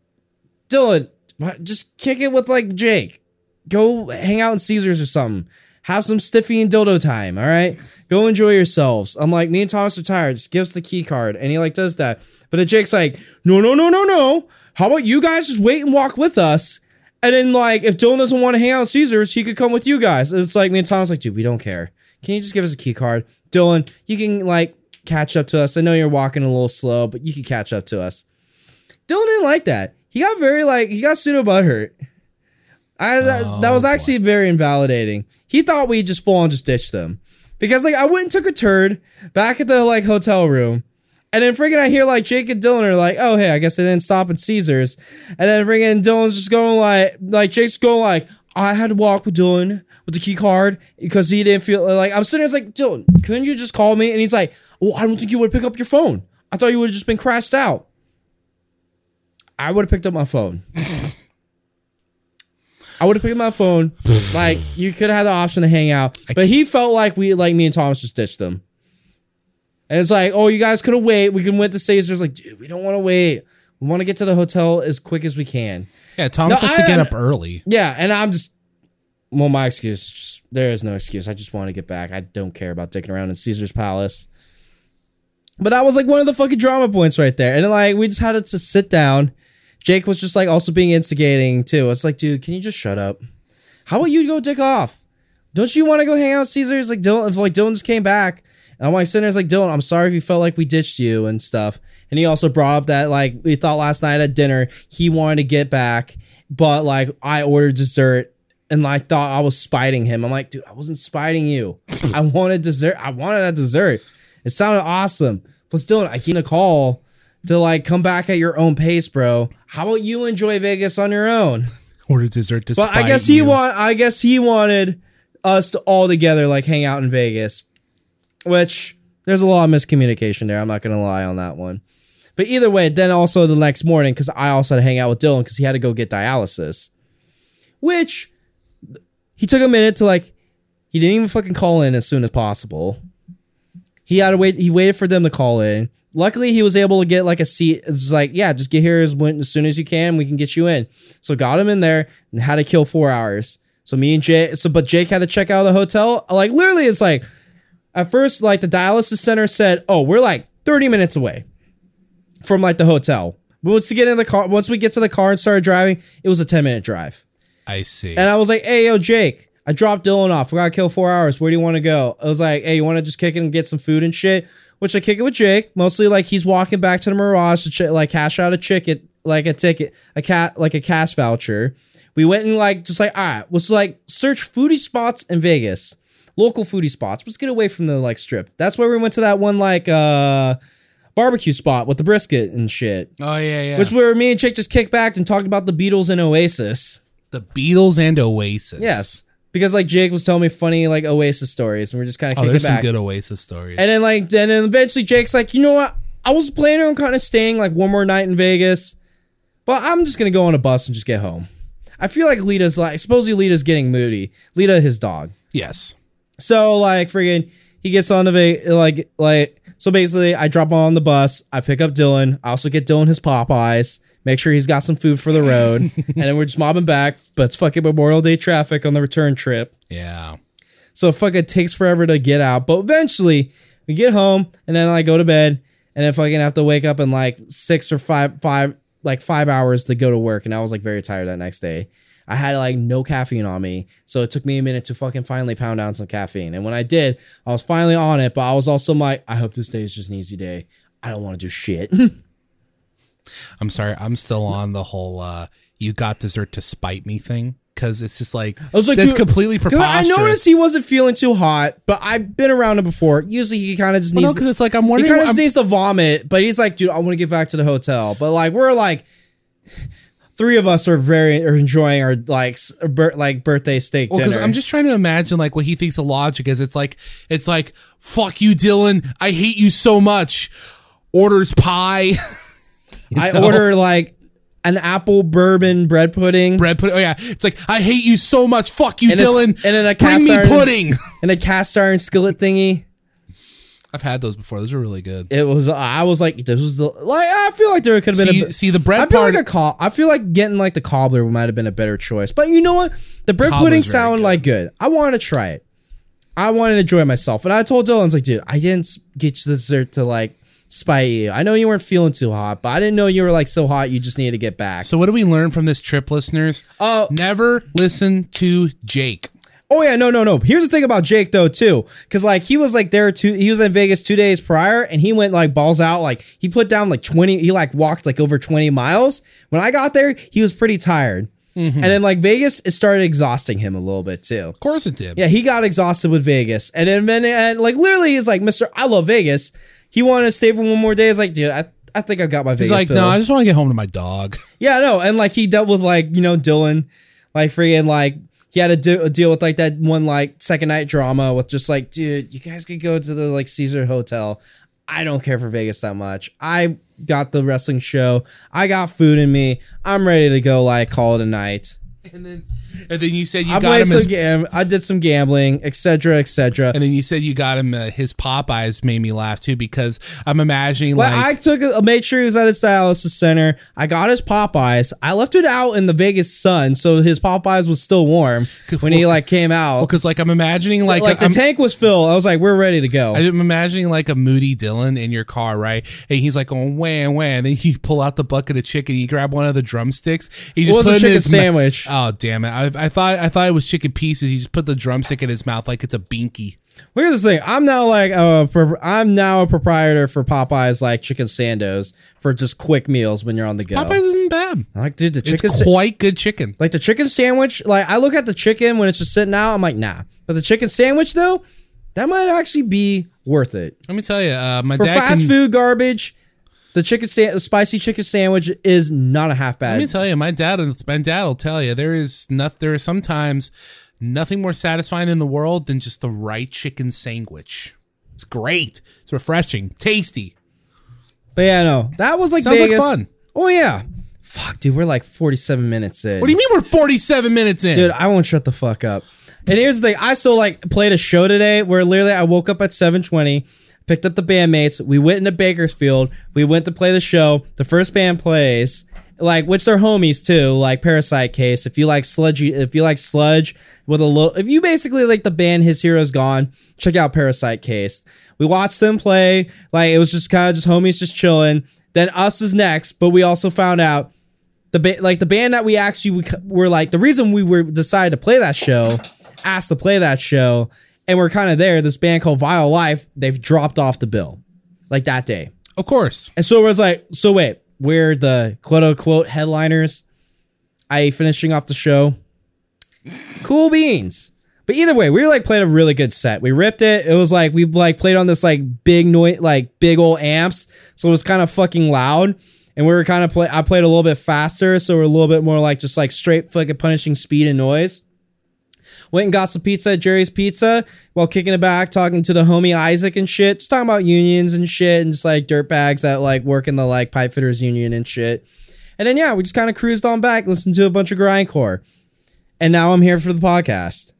Dylan, just kick it with like Jake. Go hang out in Caesars or something. Have some stiffy and dildo time, all right? Go enjoy yourselves. I'm like, me and Thomas are tired. Just give us the key card. And he, like, does that. But then Jake's like, no. How about you guys just wait and walk with us? And then, like, if Dylan doesn't want to hang out at Caesars, he could come with you guys. And it's like, me and Thomas like, dude, we don't care. Can you just give us a key card? Dylan, you can, like, catch up to us. I know you're walking a little slow, but you can catch up to us. Dylan didn't like that. He got very, like, he got pseudo butthurt. That was actually very invalidating. He thought we just full on just ditched them because like I went and took a turd back at the like hotel room, and then freaking I hear like Jake and Dylan are like, oh hey, I guess they didn't stop at Caesars, and then freaking Dylan's just going like Jake's going like I had to walk with Dylan with the key card because he didn't feel like I'm sitting there, it's like Dylan, couldn't you just call me? And he's like, well, I don't think you would pick up your phone. I thought you would have just been crashed out. I would have picked up my phone. I would have picked up my phone. Like, you could have had the option to hang out. But he felt like me and Thomas just ditched them. And it's like, oh, you guys could have waited. We can went to Caesars. Like, dude, we don't want to wait. We want to get to the hotel as quick as we can. Yeah, Thomas has to get up early. Yeah, and I'm just... Well, my excuse... Just, there is no excuse. I just want to get back. I don't care about dicking around in Caesars Palace. But that was, like, one of the fucking drama points right there. And, like, we just had to sit down. Jake was just like also being instigating too. It's like, dude, can you just shut up? How about you go dick off? Don't you want to go hang out at Caesars? Like Dylan, if like Dylan just came back, and I'm like sitting there's like Dylan, I'm sorry if you felt like we ditched you and stuff. And he also brought up that like we thought last night at dinner he wanted to get back, but like I ordered dessert and like thought I was spiting him. I'm like, dude, I wasn't spiting you. I wanted dessert. I wanted that dessert. It sounded awesome. Plus, Dylan, I get a call to like come back at your own pace, bro. How about you enjoy Vegas on your own? Order dessert to spite. But I guess he wanted us to all together like hang out in Vegas, which there's a lot of miscommunication there. I'm not gonna lie on that one. But either way, then also the next morning, because I also had to hang out with Dylan because he had to go get dialysis, which he took a minute to like. He didn't even fucking call in as soon as possible. He had to wait. He waited for them to call in. Luckily, he was able to get like a seat. It's like, yeah, just get here as soon as you can. We can get you in. So got him in there and had to kill 4 hours. So me and Jake. But Jake had to check out a hotel. Like literally, it's like at first, like the dialysis center said, "Oh, we're like 30 minutes away from like the hotel." But once we get to the car and started driving, it was a 10-minute drive. I see. And I was like, "Hey, yo, Jake. I dropped Dylan off. We got to kill 4 hours. Where do you want to go?" I was like, "Hey, you want to just kick it and get some food and shit?" Which I kick it with Jake. Mostly like he's walking back to the Mirage to like cash out a ticket, like a ticket, like a cash voucher. We went and like, just like, all right, let's like search foodie spots in Vegas, local foodie spots. Let's get away from the like strip. That's where we went to that one, like, barbecue spot with the brisket and shit. Oh yeah. Yeah. Which where me and Jake just kicked back and talked about the Beatles and Oasis. The Beatles and Oasis. Yes. Because like Jake was telling me funny like Oasis stories, and we're just kind of kicking back. There's some good Oasis stories. And then like, and then eventually Jake's like, "You know what? I was planning on kind of staying like one more night in Vegas, but I'm just gonna go on a bus and just get home. I feel like Lita's like, supposedly Lita's getting moody. Lita, his dog. Yes. So like, friggin', he gets on the so basically, I drop him on the bus. I pick up Dylan. I also get Dylan his Popeyes. Make sure he's got some food for the road. And then we're just mobbing back. But it's fucking Memorial Day traffic on the return trip. Yeah. So it fucking takes forever to get out. But eventually, we get home. And then I go to bed. And then fucking have to wake up in like 6 or 5, like 5 hours to go to work, and I was like very tired that next day. I had like no caffeine on me, so it took me a minute to fucking finally pound down some caffeine. And when I did, I was finally on it, but I was also like, I hope this day is just an easy day. I don't want to do shit. I'm sorry. I'm still on the whole you got dessert to spite me thing. Cause it's just like, I was like, that's completely preposterous. I noticed he wasn't feeling too hot, but I've been around him before. Usually he kind of just needs, cause it's like, I'm wondering, he kind of just needs to vomit, but he's like, dude, I want to get back to the hotel. But like, we're like, three of us are enjoying our like birthday steak dinner. Because I'm just trying to imagine like what he thinks the logic is. It's like, fuck you, Dylan. I hate you so much. Orders pie. I order like an apple bourbon bread pudding. Oh yeah. It's like, I hate you so much. Fuck you, Dylan. Bring me pudding. And a cast iron skillet thingy. I've had those before. Those were really good. I feel like there could have been the bread. I feel like getting like the cobbler might have been a better choice. But you know what? The bread pudding sounded like good. I wanted to try it. I wanted to enjoy myself. And I told Dylan, I was like, dude, I didn't get you the dessert to like spite you. I know you weren't feeling too hot, but I didn't know you were like so hot you just needed to get back. So what do we learn from this trip, listeners? Never listen to Jake. Oh, yeah, no. Here's the thing about Jake, though, too. Because, like, he was, like, he was in Vegas 2 days prior, and he went, like, balls out. Like, he put down, like, walked, like, over 20 miles. When I got there, he was pretty tired. Mm-hmm. And then, like, Vegas, it started exhausting him a little bit, too. Of course it did. Yeah, he got exhausted with Vegas. And then, and like, literally, he's like, Mr. I love Vegas. He wanted to stay for one more day. He's like, dude, I think I've got my Vegas. He's like, no, I just want to get home to my dog. Yeah, no. And, like, he dealt with, like, you know, Dylan, like, freaking, like, he had to deal with like that one like second night drama with just like, dude, you guys could go to the like Caesar Hotel. I don't care for Vegas that much. I got the wrestling show. I got food in me. I'm ready to go like call it a night. And then you said I did some gambling, etc. And then you said you got him his Popeyes made me laugh too because I'm imagining made sure he was at his dialysis center. I got his Popeyes. I left it out in the Vegas sun, so his Popeyes was still warm when he like came out. Because like I'm imagining the tank was filled. I was like, we're ready to go. I'm imagining like a moody Dylan in your car, right? And he's like going wah. And then you pull out the bucket of chicken. You grab one of the drumsticks. He just put it in his sandwich. Oh, damn it. I thought it was chicken pieces. He just put the drumstick in his mouth like it's a binky. Look at this thing. I'm now like I'm now a proprietor for Popeyes like chicken sandos for just quick meals when you're on the go. Popeyes isn't bad. Like, dude, it's quite good chicken. Like the chicken sandwich, like I look at the chicken when it's just sitting out, I'm like, nah. But the chicken sandwich though, that might actually be worth it. Let me tell you, food garbage. The spicy chicken sandwich is not a half bad. Let me tell you, my dad will tell you there is sometimes nothing more satisfying in the world than just the right chicken sandwich. It's great. It's refreshing, tasty. But yeah, no, that was like Vegas. Sounds like fun. Oh yeah, fuck, dude, we're like 47 minutes in. What do you mean we're 47 minutes in? Dude, I won't shut the fuck up. And here's the thing, I still like played a show today where literally I woke up at 7:20. Picked up the bandmates. We went into Bakersfield. We went to play the show. The first band plays, like, which they're homies too, like Parasite Case. If you like sludge with a little, if you basically like the band His Hero's Gone, check out Parasite Case. We watched them play. Like it was just kind of just homies just chilling. Then us was next, but we also found out the band that we actually were like the reason we were decided to play that show, asked to play that show. And we're kind of there. This band called Vile Life, they've dropped off the bill like that day. Of course. And so it was like, so wait, we're the quote unquote headliners, i.e. finishing off the show. Cool beans. But either way, we like played a really good set. We ripped it. It was like, we like played on this like big noise, like big old amps. So it was kind of fucking loud. And we were kind of I played a little bit faster. So we're a little bit more like just like straight fucking punishing speed and noise. Went and got some pizza at Jerry's Pizza while kicking it back, talking to the homie Isaac and shit. Just talking about unions and shit and just like dirtbags that like work in the like pipe fitters union and shit. And then, yeah, we just kind of cruised on back, listened to a bunch of grindcore. And now I'm here for the podcast.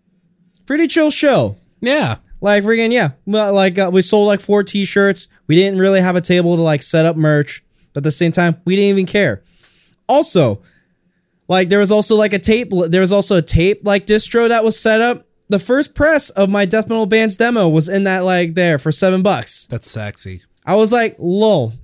Pretty chill show. Yeah. Like, friggin', yeah. Like, we sold like 4 t-shirts. We didn't really have a table to like set up merch. But at the same time, we didn't even care. Also, like there was also like a tape. There was also a tape like distro that was set up. The first press of my death metal band's demo was in that like there for $7. That's sexy. I was like, lol.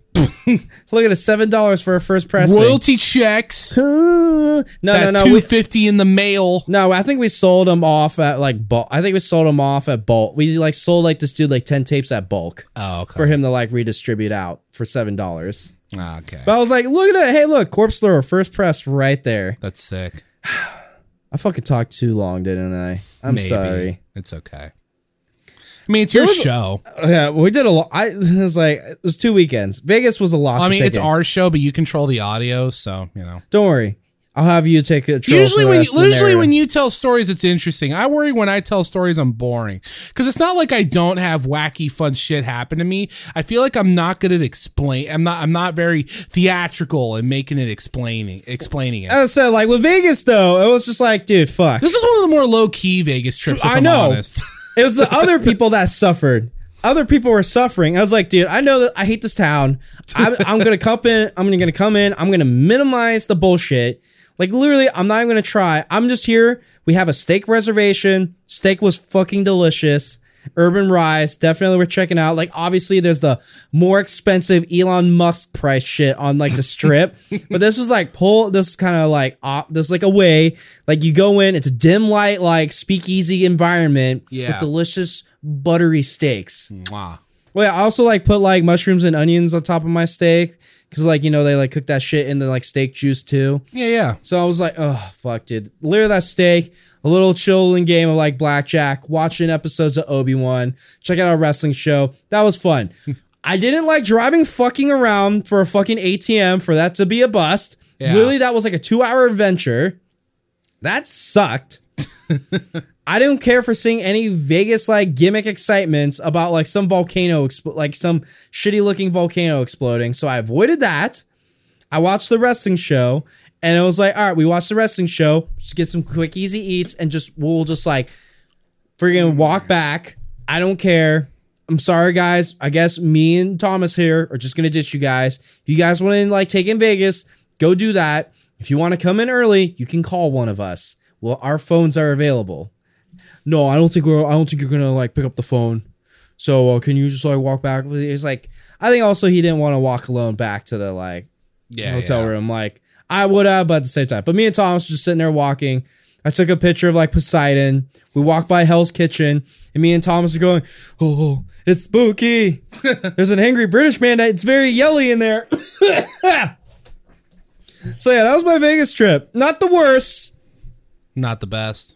Look at it, $7 for a first press. Royalty checks. No. $250 in the mail. No, I think we sold them off at like bulk. I think we sold them off at bulk. We like sold like this dude like 10 tapes at bulk. Oh, okay. For him to like redistribute out for $7. Okay. But I was like, look at it. Hey, look, Corpse Lure, first press right there. That's sick. I fucking talked too long, didn't I? I'm sorry. It's okay. I mean, it's your show. Yeah, we did a lot. It was like, it was two weekends. Vegas was a lot. I mean, it's our show, but you control the audio, so, you know. Don't worry. I'll have you take control. Usually when you tell stories, it's interesting. I worry when I tell stories, I'm boring. Because it's not like I don't have wacky, fun shit happen to me. I feel like I'm not good at explaining. I'm not very theatrical in making it explaining it. I said, like, with Vegas, though, it was just like, dude, fuck. This is one of the more low-key Vegas trips, if I'm honest. It was the other people that suffered. Other people were suffering. I was like, dude, I know that I hate this town. I'm going to come in. I'm going to minimize the bullshit. Like, literally, I'm not even going to try. I'm just here. We have a steak reservation. Steak was fucking delicious. Urban Rise, definitely we're checking out. Like, obviously, there's the more expensive Elon Musk price shit on, like, the strip. But this was, like, this is like a way. Like, you go in, it's a dim light, like, speakeasy environment with delicious, buttery steaks. Wow. Well, I also, like, put, like, mushrooms and onions on top of my steak. Because, like, you know, they, like, cook that shit in the, like, steak juice, too. Yeah. So I was like, oh, fuck, dude. Literally that steak, a little chilling game of, like, blackjack, watching episodes of Obi-Wan, check out our wrestling show. That was fun. I didn't like driving fucking around for a fucking ATM for that to be a bust. Yeah. Literally, that was, like, a 2-hour adventure. That sucked. I didn't care for seeing any Vegas-like gimmick excitements about like some volcano, like some shitty-looking volcano exploding. So I avoided that. I watched the wrestling show, and it was like, all right, we watched the wrestling show. Just get some quick, easy eats, and we'll just like freaking walk back. I don't care. I'm sorry, guys. I guess me and Thomas here are just gonna ditch you guys. If you guys want to like take in Vegas, go do that. If you want to come in early, you can call one of us. Well, our phones are available. No, I don't think you're gonna like pick up the phone. So can you just like walk back? It's like I think also he didn't want to walk alone back to the hotel room. Like I would have, but at the same time. But me and Thomas were just sitting there walking. I took a picture of like Poseidon. We walked by Hell's Kitchen, and me and Thomas are going, "Oh, it's spooky." There's an angry British man. It's very yelly in there. So yeah, that was my Vegas trip. Not the worst. Not the best.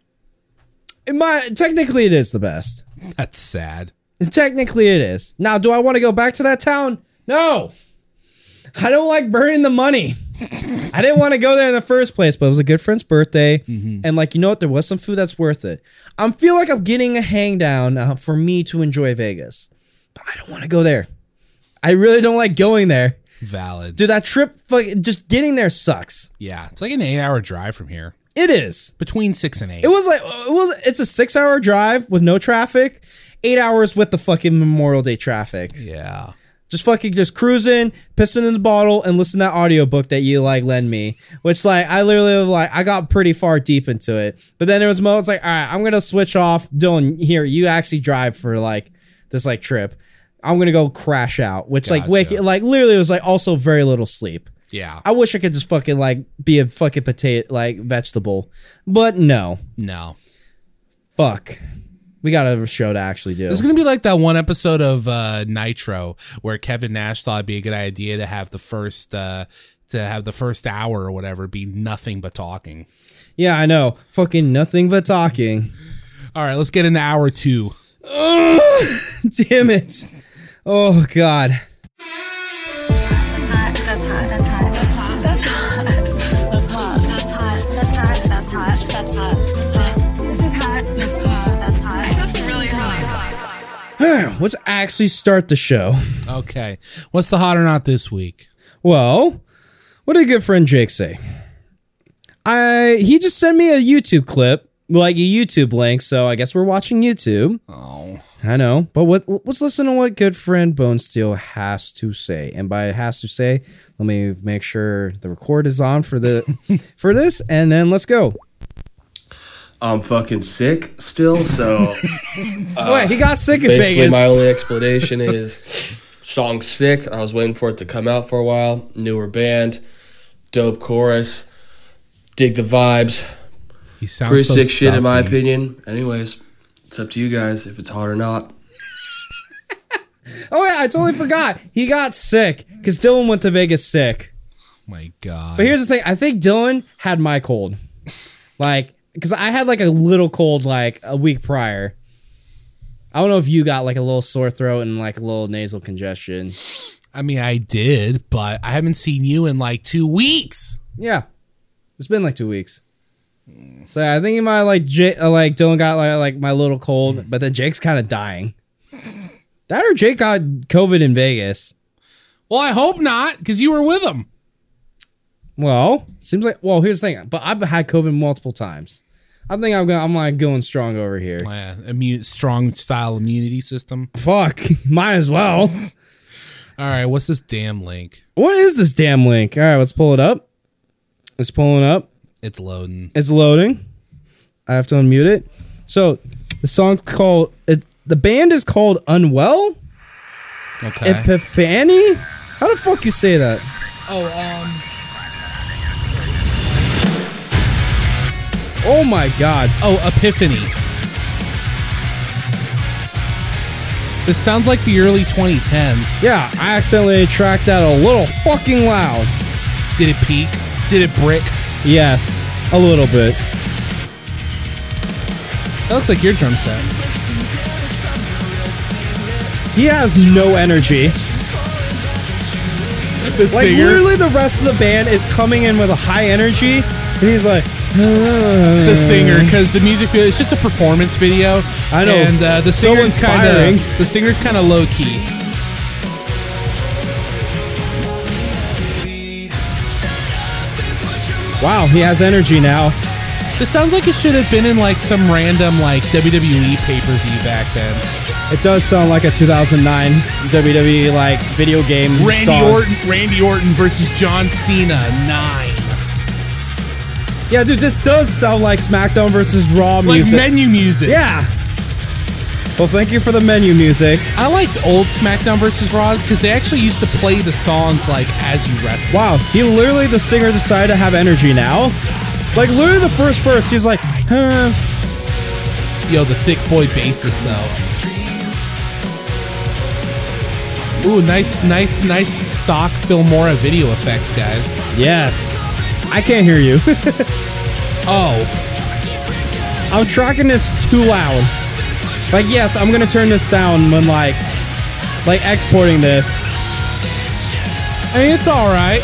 Technically, it is the best. That's sad. Technically, it is. Now, do I want to go back to that town? No. I don't like burning the money. I didn't want to go there in the first place, but it was a good friend's birthday. Mm-hmm. And like, you know what? There was some food that's worth it. I feel like I'm getting a hang down for me to enjoy Vegas. But I don't want to go there. I really don't like going there. Valid. Dude, that trip, just getting there sucks. Yeah. It's like an 8-hour drive from here. It is. Between 6 and 8. It's a 6-hour drive with no traffic, 8 hours with the fucking Memorial Day traffic. Yeah. Just fucking just cruising, pissing in the bottle, and listen to that audiobook that you like lend me. Which like I literally was like I got pretty far deep into it. But then there was moments like, all right, I'm gonna switch off. Dylan, here, you actually drive for like this like trip. I'm gonna go crash out. Which gotcha. Like wake like literally it was like also very little sleep. Yeah. I wish I could just fucking like be a fucking potato, like vegetable, but no. No. Fuck. We got a show to actually do. It's going to be like that one episode of Nitro where Kevin Nash thought it'd be a good idea to have the first hour or whatever be nothing but talking. Yeah, I know. Fucking nothing but talking. All right, let's get into hour 2. Damn it. Oh, God. That's hot. This is hot. That's hot. That's hot. That's really hot. All right, let's actually start the show. Okay. What's the hot or not this week? Well, what did a good friend Jake say? He just sent me a YouTube clip, like a YouTube link, so I guess we're watching YouTube. Oh. I know, but let's listen to what good friend Bone Steel has to say. And by has to say, let me make sure the record is on for the for this, and then let's go. I'm fucking sick still, so... Wait, he got sick in Vegas. Basically, my only explanation is... song's sick. I was waiting for it to come out for a while. Newer band, dope chorus, dig the vibes. He sounds pretty so sick stuffy. Shit in my opinion. Anyways, it's up to you guys if it's hot or not. Oh, yeah, I totally forgot. He got sick because Dylan went to Vegas sick. My God. But here's the thing. I think Dylan had my cold. Like, because I had like a little cold like a week prior. I don't know if you got like a little sore throat and like a little nasal congestion. I mean, I did, but I haven't seen you in like 2 weeks. Yeah. It's been like 2 weeks. So I think you might like Dylan got like my little cold, but then Jake's kind of dying. That or Jake got COVID in Vegas. Well, I hope not, because you were with him. Well, seems like... Well, here's the thing. But I've had COVID multiple times. I think I'm going strong over here. Yeah, strong style immunity system. Fuck. Might as well. All right, what's this damn link? What is this damn link? All right, let's pull it up. It's pulling up. It's loading. It's loading. I have to unmute it. So, the song's called... The band is called Unwell. Okay. Epiphany? How the fuck you say that? Oh, Oh my God. Oh, Epiphany. This sounds like the early 2010s. Yeah, I accidentally tracked that a little fucking loud. Did it peak? Did it brick? Yes, a little bit. That looks like your drum set. He has no energy. Literally the rest of the band is coming in with a high energy, and he's like... The singer, because the music video, it's just a performance video. I know. And the singer's kind of low-key. Wow, he has energy now. This sounds like it should have been in like some random like WWE pay-per-view back then. It does sound like a 2009 WWE like video game song. Randy Orton versus John Cena 9. Yeah, dude, this does sound like SmackDown versus Raw music. Like menu music. Yeah. Well, thank you for the menu music. I liked old SmackDown versus Raws because they actually used to play the songs like as you wrestle. Wow, the singer decided to have energy now. Like, literally the first verse, he's like, huh. Yo, the thick boy bassist, though. Ooh, nice stock Filmora video effects, guys. Yes. I can't hear you. Oh. I'm tracking this too loud. Like, yes, I'm going to turn this down when, like exporting this. I mean, it's all right.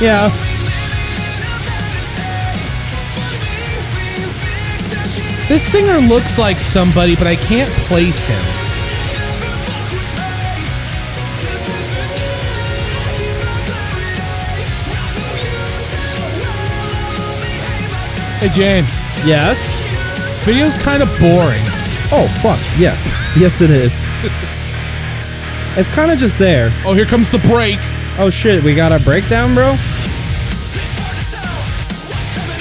Yeah. This singer looks like somebody, but I can't place him. Hey, James. Yes? This video's kind of boring. Oh, fuck. Yes. Yes, it is. It's kind of just there. Oh, here comes the break. Oh, shit. We got a breakdown, bro?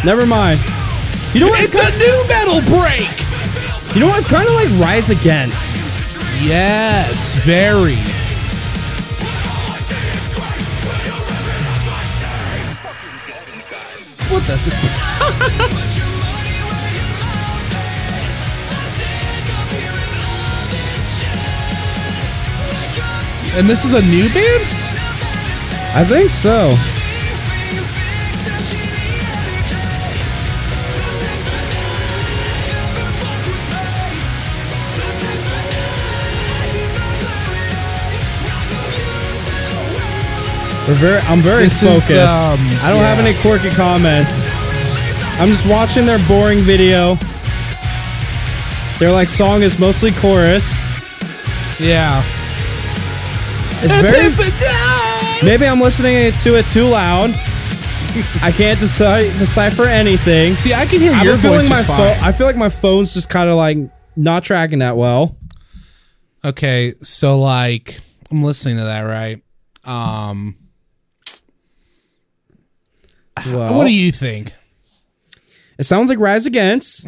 Never mind. You know what? It's a new metal break. You know what? It's kind of like Rise Against. Yes, very. What the? And this is a new band? I think so. I'm very focused. I don't have any quirky comments. I'm just watching their boring video. Their song is mostly chorus. Yeah. It's maybe I'm listening to it too loud. I can't decipher anything. See, I can hear your voice. I feel like my phone's just kind of not tracking that well. Okay, so I'm listening to that, right? Well, what do you think? It sounds like Rise Against.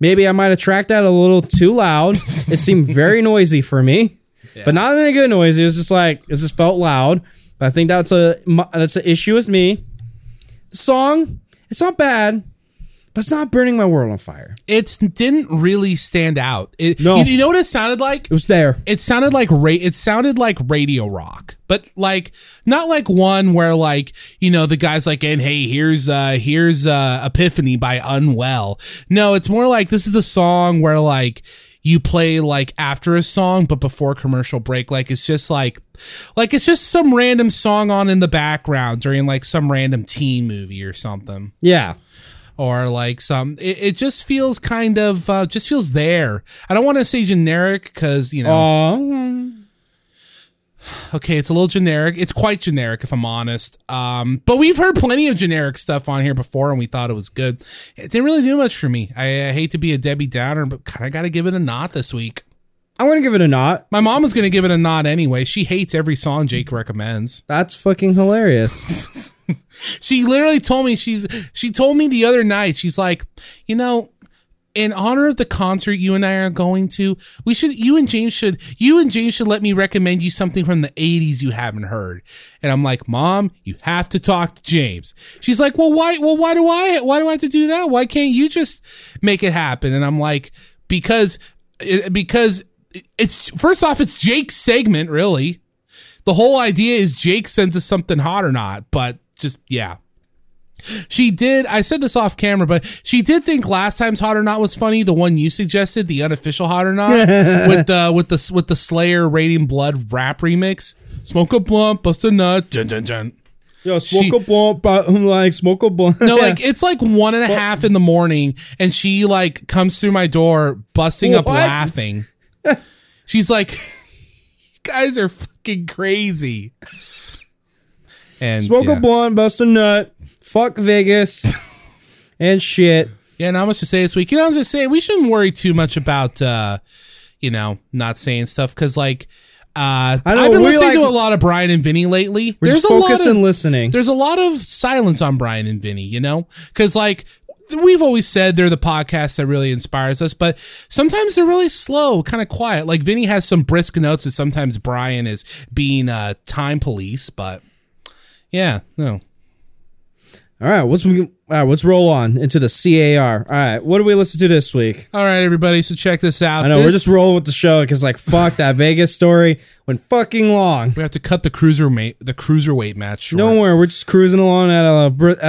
Maybe I might have tracked that a little too loud. It seemed very noisy for me. Yeah. But not in a good noise. It was just like, it just felt loud. But I think that's an issue with me. The song, it's not bad, but it's not burning my world on fire. It didn't really stand out. You know what it sounded like? It was there. It sounded like radio rock, but like not like one where like, you know, the guy's like, and hey, here's Epiphany by Unwell. No, it's more like this is the song where like you play like after a song, but before commercial break. Like it's just like it's just some random song on in the background during like some random teen movie or something. Yeah. Or like some, it just feels kind of, just feels there. I don't want to say generic because, you know. Okay, it's a little generic. It's quite generic if I'm honest. But we've heard plenty of generic stuff on here before and we thought it was good. It didn't really do much for me. I hate to be a Debbie Downer, but I got to give it a nod this week. I want to give it a nod. My mom was going to give it a nod anyway. She hates every song Jake recommends. That's fucking hilarious. She literally told me she told me the other night, she's like, you know, in honor of the concert you and I are going to, you and James should let me recommend you something from the 80s you haven't heard. And I'm like, Mom, you have to talk to James. She's like, well, why do I have to do that? Why can't you just make it happen? And I'm like, because it's, first off, it's Jake's segment, really. The whole idea is Jake sends us something hot or not, but just, yeah. She did, I said this off camera, but she did think last time's Hot or Not was funny, the one you suggested, the unofficial Hot or Not, with the Slayer Radiant Blood rap remix. Smoke a blunt, bust a nut, dun dun dun. Yo, smoke a blunt. No, like, it's like 1:30 in the morning, and she, like, comes through my door, busting up laughing. She's like, you guys are fucking crazy. And smoke a blunt, bust a nut, fuck Vegas, and shit. Yeah, and I was just saying this week, you know, I was just saying, we shouldn't worry too much about, you know, not saying stuff, because, like, I've been listening to a lot of Brian and Vinny lately. We're just focused and listening. There's a lot of silence on Brian and Vinny, you know? Because, like, we've always said they're the podcast that really inspires us, but sometimes they're really slow, kind of quiet. Like, Vinny has some brisk notes, and sometimes Brian is being time police, but yeah, no. All right, let's roll on into the CAR. All right, what do we listen to this week? All right, everybody, so check this out. I know, we're just rolling with the show because, like, fuck, that Vegas story went fucking long. We have to cut the cruiserweight match short. Don't worry, we're just cruising along at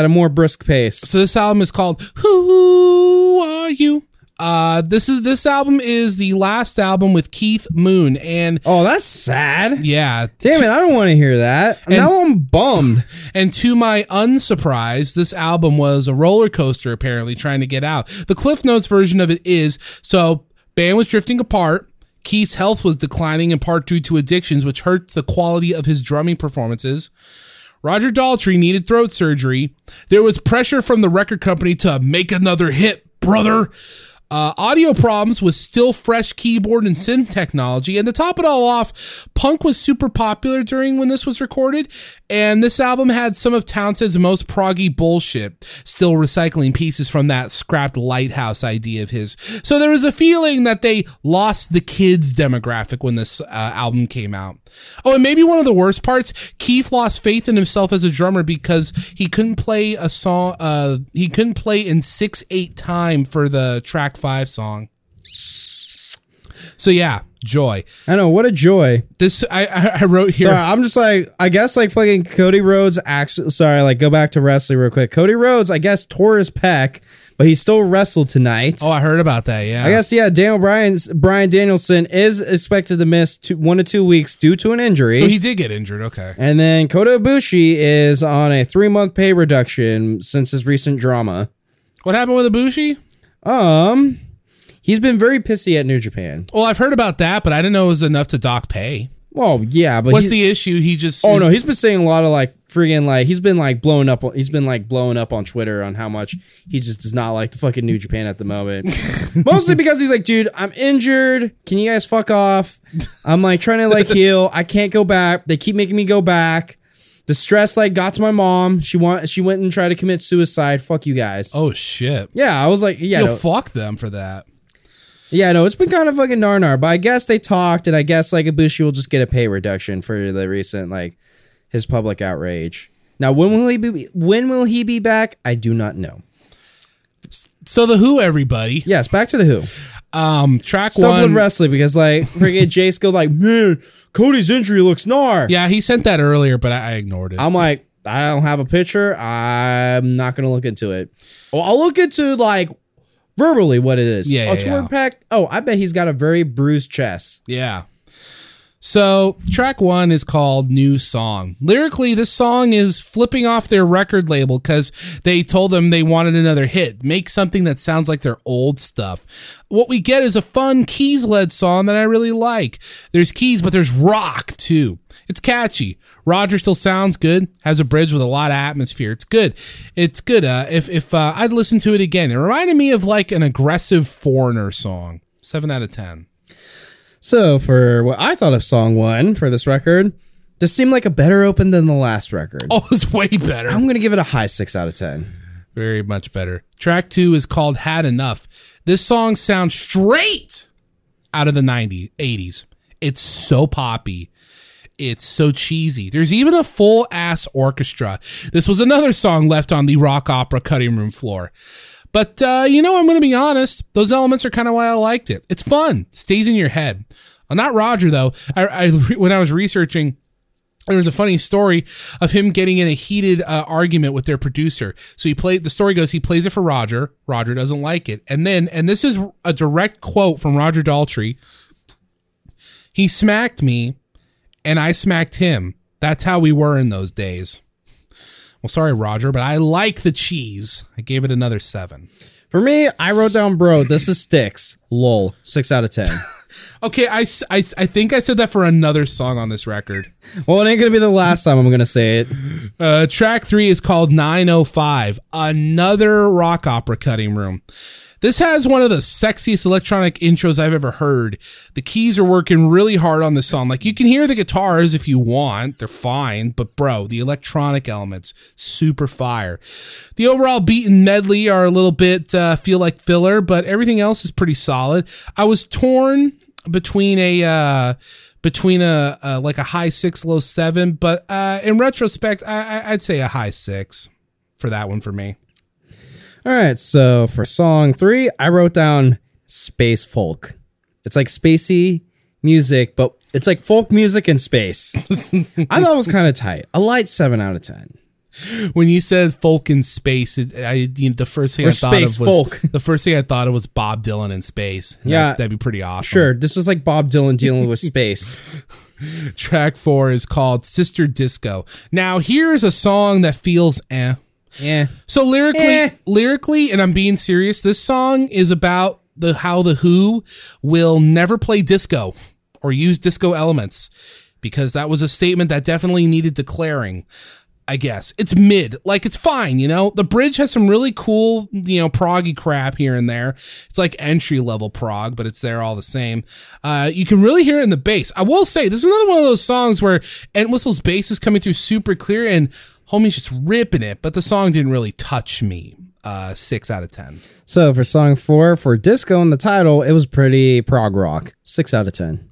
a more brisk pace. So this album is called Who Are You? This album is the last album with Keith Moon, and oh, that's sad. Yeah, damn it, I don't want to hear that. And now I'm bummed. And to my unsurprise, this album was a roller coaster. Apparently, trying to get out. The Cliff Notes version of it is: so band was drifting apart. Keith's health was declining, in part due to addictions, which hurts the quality of his drumming performances. Roger Daltrey needed throat surgery. There was pressure from the record company to make another hit, brother. Audio problems with still fresh keyboard and synth technology. And to top it all off, Punk was super popular during when this was recorded. And this album had some of Townsend's most proggy bullshit, still recycling pieces from that scrapped Lighthouse idea of his. So there was a feeling that they lost the kids demographic when this album came out. Oh, and maybe one of the worst parts, Keith lost faith in himself as a drummer because he couldn't play a song. He couldn't play in 6/8 time for the track 5 song. So yeah, joy. I know, what a joy. This I wrote here. Sorry, I'm just like, I guess like fucking Cody Rhodes. Actually, sorry, like go back to wrestling real quick. Cody Rhodes, I guess, tore his pec, but he still wrestled tonight. Oh, I heard about that. Yeah, I guess yeah. Daniel Bryan Danielson is expected to miss 1 to 2 weeks due to an injury. So he did get injured. Okay. And then Kota Ibushi is on a 3-month pay reduction since his recent drama. What happened with Ibushi? He's been very pissy at New Japan. Well, I've heard about that, but I didn't know it was enough to dock pay. Well, yeah, but what's the issue? He just oh no, he's been saying a lot of like freaking like he's been like blowing up. He's been like blowing up on Twitter on how much he just does not like the fucking New Japan at the moment. Mostly because he's like, dude, I'm injured. Can you guys fuck off? I'm like trying to like heal. I can't go back. They keep making me go back. The stress like got to my mom. She went and tried to commit suicide. Fuck you guys. Oh shit. Yeah, I was like, yeah, fuck them for that. Yeah, no, it's been kind of fucking narnar, but I guess they talked, and I guess, like, Ibushi will just get a pay reduction for the recent, like, his public outrage. Now, when will he be back? I do not know. So The Who, everybody. Yes, back to The Who. Track one. With wrestling, because, like, friggin' Jace go like, man, Cody's injury looks gnar. Yeah, he sent that earlier, but I ignored it. I'm like, I don't have a picture. I'm not going to look into it. Well, I'll look into, like, verbally what it is. Yeah, Ultimate Impact. Oh, I bet he's got a very bruised chest. Yeah. So track one is called New Song. Lyrically, this song is flipping off their record label because they told them they wanted another hit. Make something that sounds like their old stuff. What we get is a fun keys-led song that I really like. There's keys, but there's rock, too. It's catchy. Roger still sounds good. Has a bridge with a lot of atmosphere. It's good. It's good. If I'd listen to it again, it reminded me of like an aggressive Foreigner song. 7 out of 10. So for what I thought of song one for this record, this seemed like a better open than the last record. Oh, it's way better. I'm going to give it a high 6 out of 10. Very much better. Track two is called Had Enough. This song sounds straight out of the 80s. It's so poppy. It's so cheesy. There's even a full-ass orchestra. This was another song left on the rock opera cutting room floor. But, I'm going to be honest. Those elements are kind of why I liked it. It's fun. Stays in your head. Not Roger, though. When I was researching, there was a funny story of him getting in a heated argument with their producer. So the story goes, he plays it for Roger. Roger doesn't like it. And then, and this is a direct quote from Roger Daltrey, "He smacked me. And I smacked him. That's how we were in those days." Well, sorry, Roger, but I like the cheese. I gave it another 7. For me, I wrote down, bro, this is sticks. Lol, 6 out of 10. Okay, I think I said that for another song on this record. Well, it ain't going to be the last time I'm going to say it. Track 3 is called 905. Another rock opera cutting room. This has one of the sexiest electronic intros I've ever heard. The keys are working really hard on this song. Like, you can hear the guitars if you want. They're fine. But, bro, the electronic elements, super fire. The overall beat and medley are a little bit feel like filler, but everything else is pretty solid. I was torn between a like a high 6, low 7. But in retrospect, I'd say a high 6 for that one for me. All right, so for song 3, I wrote down space folk. It's like spacey music, but it's like folk music in space. I thought it was kind of tight. A light 7 out of 10. When you said folk in space, the first thing I thought of was Bob Dylan in space. Yeah. That'd be pretty awesome. Sure. This was like Bob Dylan dealing with space. Track 4 is called Sister Disco. Now, here's a song that feels eh. Yeah. So lyrically, and I'm being serious, this song is about how The Who will never play disco or use disco elements, because that was a statement that definitely needed declaring, I guess. It's mid. Like, it's fine, The bridge has some really cool, proggy crap here and there. It's like entry-level prog, but it's there all the same. You can really hear it in the bass. I will say, this is another one of those songs where Entwistle's bass is coming through super clear, and homie's just ripping it, but the song didn't really touch me. 6 out of 10. So for song 4, for disco in the title, it was pretty prog rock. 6 out of 10.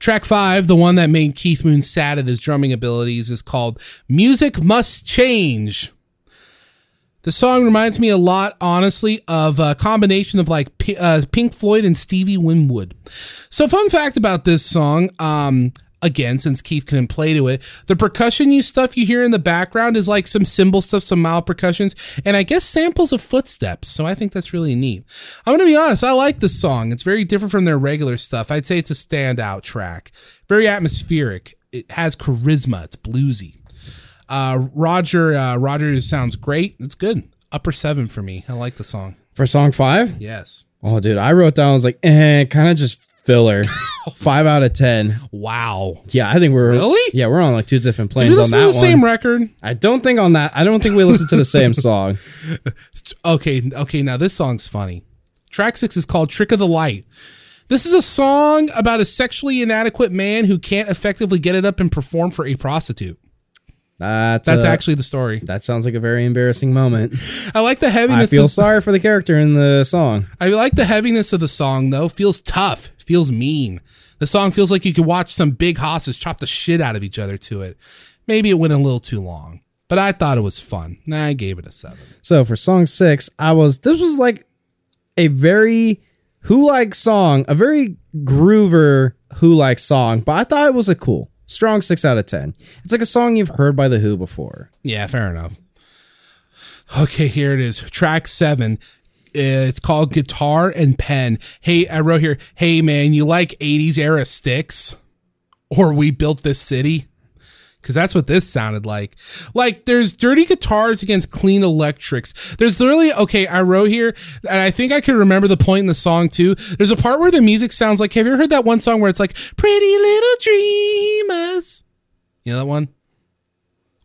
Track 5, the one that made Keith Moon sad at his drumming abilities, is called Music Must Change. The song reminds me a lot, honestly, of a combination of like Pink Floyd and Stevie Winwood. So fun fact about this song, again, since Keith couldn't play to it, the percussion stuff you hear in the background is like some cymbal stuff, some mild percussions, and I guess samples of footsteps. So I think that's really neat. I'm going to be honest. I like this song. It's very different from their regular stuff. I'd say it's a standout track. Very atmospheric. It has charisma. It's bluesy. Roger sounds great. It's good. Upper 7 for me. I like the song. For song 5? Yes. Oh, dude, I wrote down, I was like, kind of just filler. 5 out of 10. Wow. Yeah, I think we're on like two different planes on that one. Did we listen to the same record? I don't think we listened to the same song. Okay, now this song's funny. Track 6 is called Trick of the Light. This is a song about a sexually inadequate man who can't effectively get it up and perform for a prostitute. That's actually the story. That sounds like a very embarrassing moment. I like the heaviness. I feel sorry for the character in the song. I like the heaviness of the song, though. Feels tough. Feels mean. The song feels like you could watch some big hosses chop the shit out of each other to it. Maybe it went a little too long, but I thought it was fun. I gave it a 7. So for song 6, this was like a very Who-like song, a very groover Who-like song, but I thought it was a cool. Strong 6 out of 10. It's like a song you've heard by The Who before. Yeah, fair enough. Okay, here it is. Track 7. It's called Guitar and Pen. Hey, I wrote here, hey man, you like 80s era Sticks? Or We Built This City? Because that's what this sounded like. Like, there's dirty guitars against clean electrics. There's literally, okay, I wrote here, and I think I can remember the point in the song, too. There's a part where the music sounds like, have you ever heard that one song where it's like, Pretty Little Dreamers? You know that one?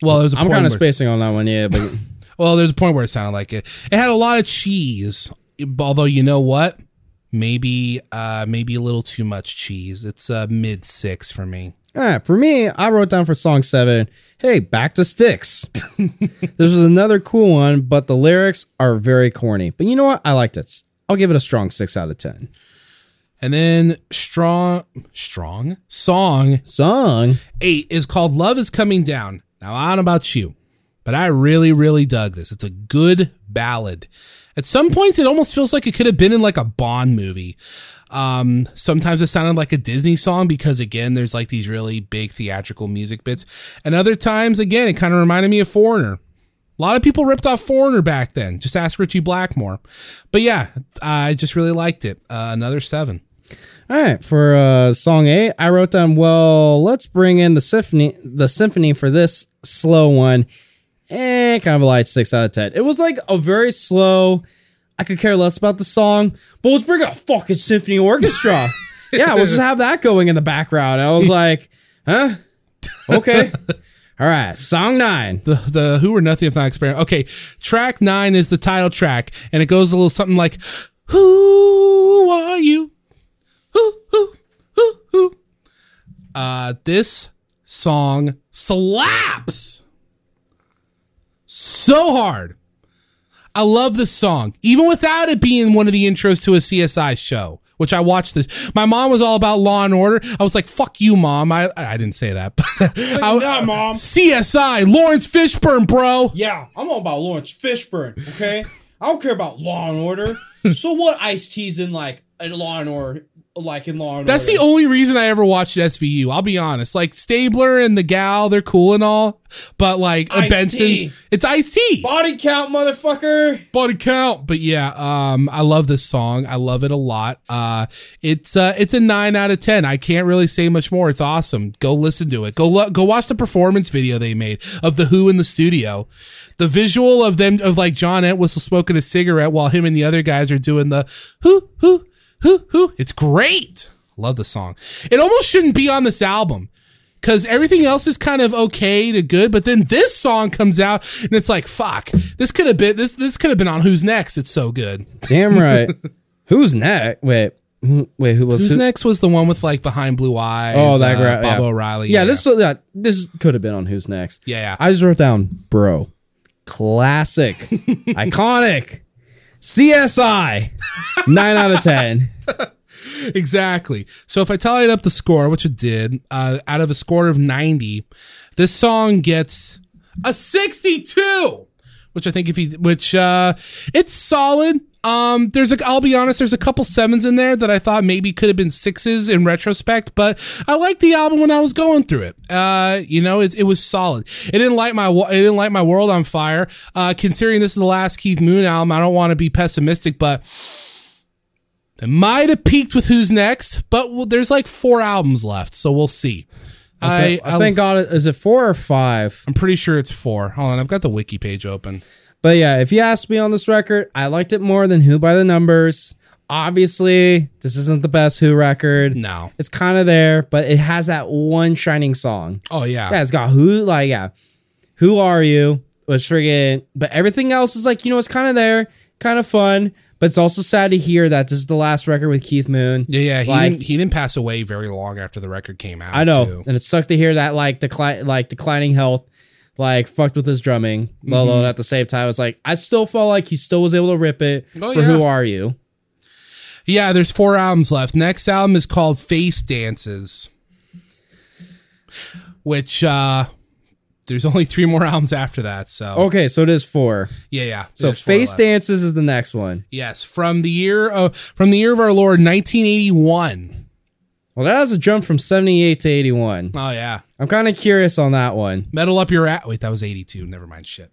Well, there's a point I'm kind of spacing on that one, yeah. But well, there's a point where it sounded like it. It had a lot of cheese, although you know what? Maybe a little too much cheese. It's a mid-6 for me. All right, for me, I wrote down for song 7, hey, back to Sticks. This was another cool one, but the lyrics are very corny. But you know what? I liked it. I'll give it a strong 6 out of 10. And then song 8 is called Love Is Coming Down. Now, I don't know about you, but I really, really dug this. It's a good ballad. At some points, it almost feels like it could have been in like a Bond movie. Sometimes it sounded like a Disney song because, again, there's like these really big theatrical music bits. And other times, again, it kind of reminded me of Foreigner. A lot of people ripped off Foreigner back then. Just ask Richie Blackmore. But yeah, I just really liked it. Another 7. All right. For song 8, I wrote down, well, let's bring in the symphony for this slow one. Kind of a light 6 out of 10. It was like a very slow, I could care less about the song, but let's bring a fucking symphony orchestra. Yeah, we'll just have that going in the background. I was like, huh? Okay. All right. Song 9. The Who or Nothing If Not Experiment. Okay. Track 9 is the title track, and it goes a little something like, who are you? Who. This song slaps so hard. I love this song, even without it being one of the intros to a CSI show, which I watched this. My mom was all about Law and Order. I was like, fuck you, Mom. I didn't say that. But yeah, Mom. CSI, Lawrence Fishburne, bro. Yeah, I'm all about Lawrence Fishburne, okay? I don't care about Law and Order. So what Ice-T's in, like, in Law and Order? Like in Law and Order. That's the only reason I ever watched SVU. I'll be honest. Like Stabler and the gal, they're cool and all, but like Ice Benson, T. It's Ice-T. Body count, motherfucker. Body count. But yeah, I love this song. I love it a lot. It's a 9 out of 10. I can't really say much more. It's awesome. Go listen to it. Go watch the performance video they made of the Who in the studio. The visual of them of like John Entwistle smoking a cigarette while him and the other guys are doing the Who. It's great. Love the song. It almost shouldn't be on this album because everything else is kind of okay to good, but then this song comes out and it's like, fuck, this could have been on Who's Next. It's so good. Damn right. Who's Next? Wait, who was Who's Next was the one with like Behind Blue Eyes. Oh, that guy, Bob O'Reilly. Yeah, this could have been on Who's Next. Yeah. I just wrote down, bro, classic, iconic. CSI, 9 out of 10. Exactly. So if I tallied up the score, which it did, out of a score of 90, this song gets a 62, which I think it's solid. I'll be honest, there's a couple 7s in there that I thought maybe could have been 6s in retrospect, but I liked the album when I was going through it. It was solid. It didn't light my world on fire. Considering this is the last Keith Moon album, I don't want to be pessimistic, but it might have peaked with Who's Next, but there's like 4 albums left, so we'll see. I thank God. Is it 4 or 5? I'm pretty sure it's 4. Hold on, I've got the wiki page open. But yeah, if you ask me on this record, I liked it more than Who by the numbers. Obviously, this isn't the best Who record. No. It's kind of there, but it has that one shining song. Oh, yeah. Yeah, it's got Who, like, yeah. Who Are You? Let's forget. But everything else is like, you know, it's kind of there, kind of fun, but it's also sad to hear that this is the last record with Keith Moon. Yeah. He didn't pass away very long after the record came out. I know. Too. And it sucks to hear that, like, declining health. like fucked with his drumming. Lolo, and at the same time, it's like I still felt like he still was able to rip it for Who Are You. Yeah, there's 4 albums left. Next album is called Face Dances, which there's only 3 more albums after that. So okay, so it is 4. Yeah. So Face Dances is the next one. Yes, from the year of our Lord, 1981. Well, that was a jump from 78 to 81. Oh yeah, I'm kind of curious on that one. Metal Up Your Ass. Wait, that was 82. Never mind. Shit.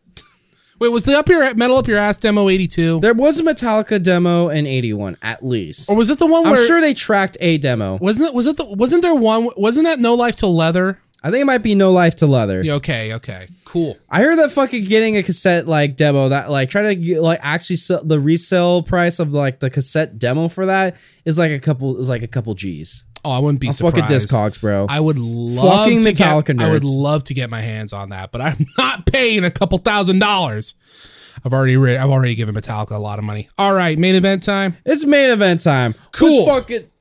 Wait, was the Metal Up Your Ass demo 82? There was a Metallica demo in 81, at least. Or was it the one where I'm sure they tracked a demo? Wasn't that No Life to Leather? I think it might be No Life to Leather. Yeah, okay, cool. I heard that fucking getting a cassette like demo that like trying to like actually sell, the resale price of like the cassette demo for that is like a couple G's. Oh, I wouldn't be surprised. Fucking Discogs, bro. I would love fucking Metallica nerds. I would love to get my hands on that, but I'm not paying a couple $1,000s. I've already given Metallica a lot of money. All right, main event time. It's main event time. Cool.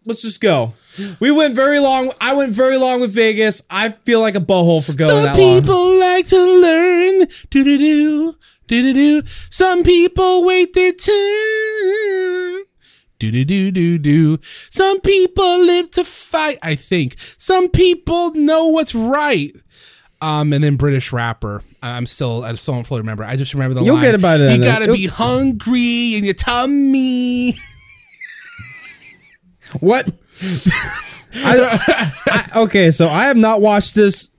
Let's just go. We went very long. I went very long with Vegas. I feel like a butthole for going that long. Some people like to learn. Do-do-do. Do-do-do. Some people wait their turn. Do-do-do-do-do. Some people live to fight, I think. Some people know what's right. And then British rapper. I still don't fully remember. I just remember the line. You'll get it by the end. You gotta be hungry in your tummy. What? Okay, so I have not watched this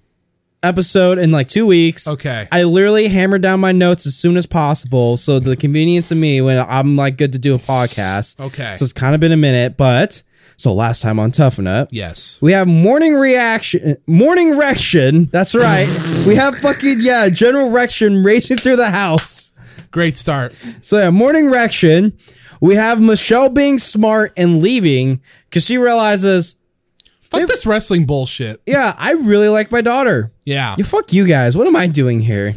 episode in like 2 weeks. Okay. I literally hammered down my notes as soon as possible. So the convenience of me when I'm like good to do a podcast. Okay. So it's kind of been a minute, but so last time on Tough Enough. Yes. We have morning rection. That's right. We have fucking general rection racing through the house. Great start. So yeah, morning rection. We have Michelle being smart and leaving because she realizes fuck this wrestling bullshit. Yeah, I really like my daughter. Yeah. Fuck you guys. What am I doing here?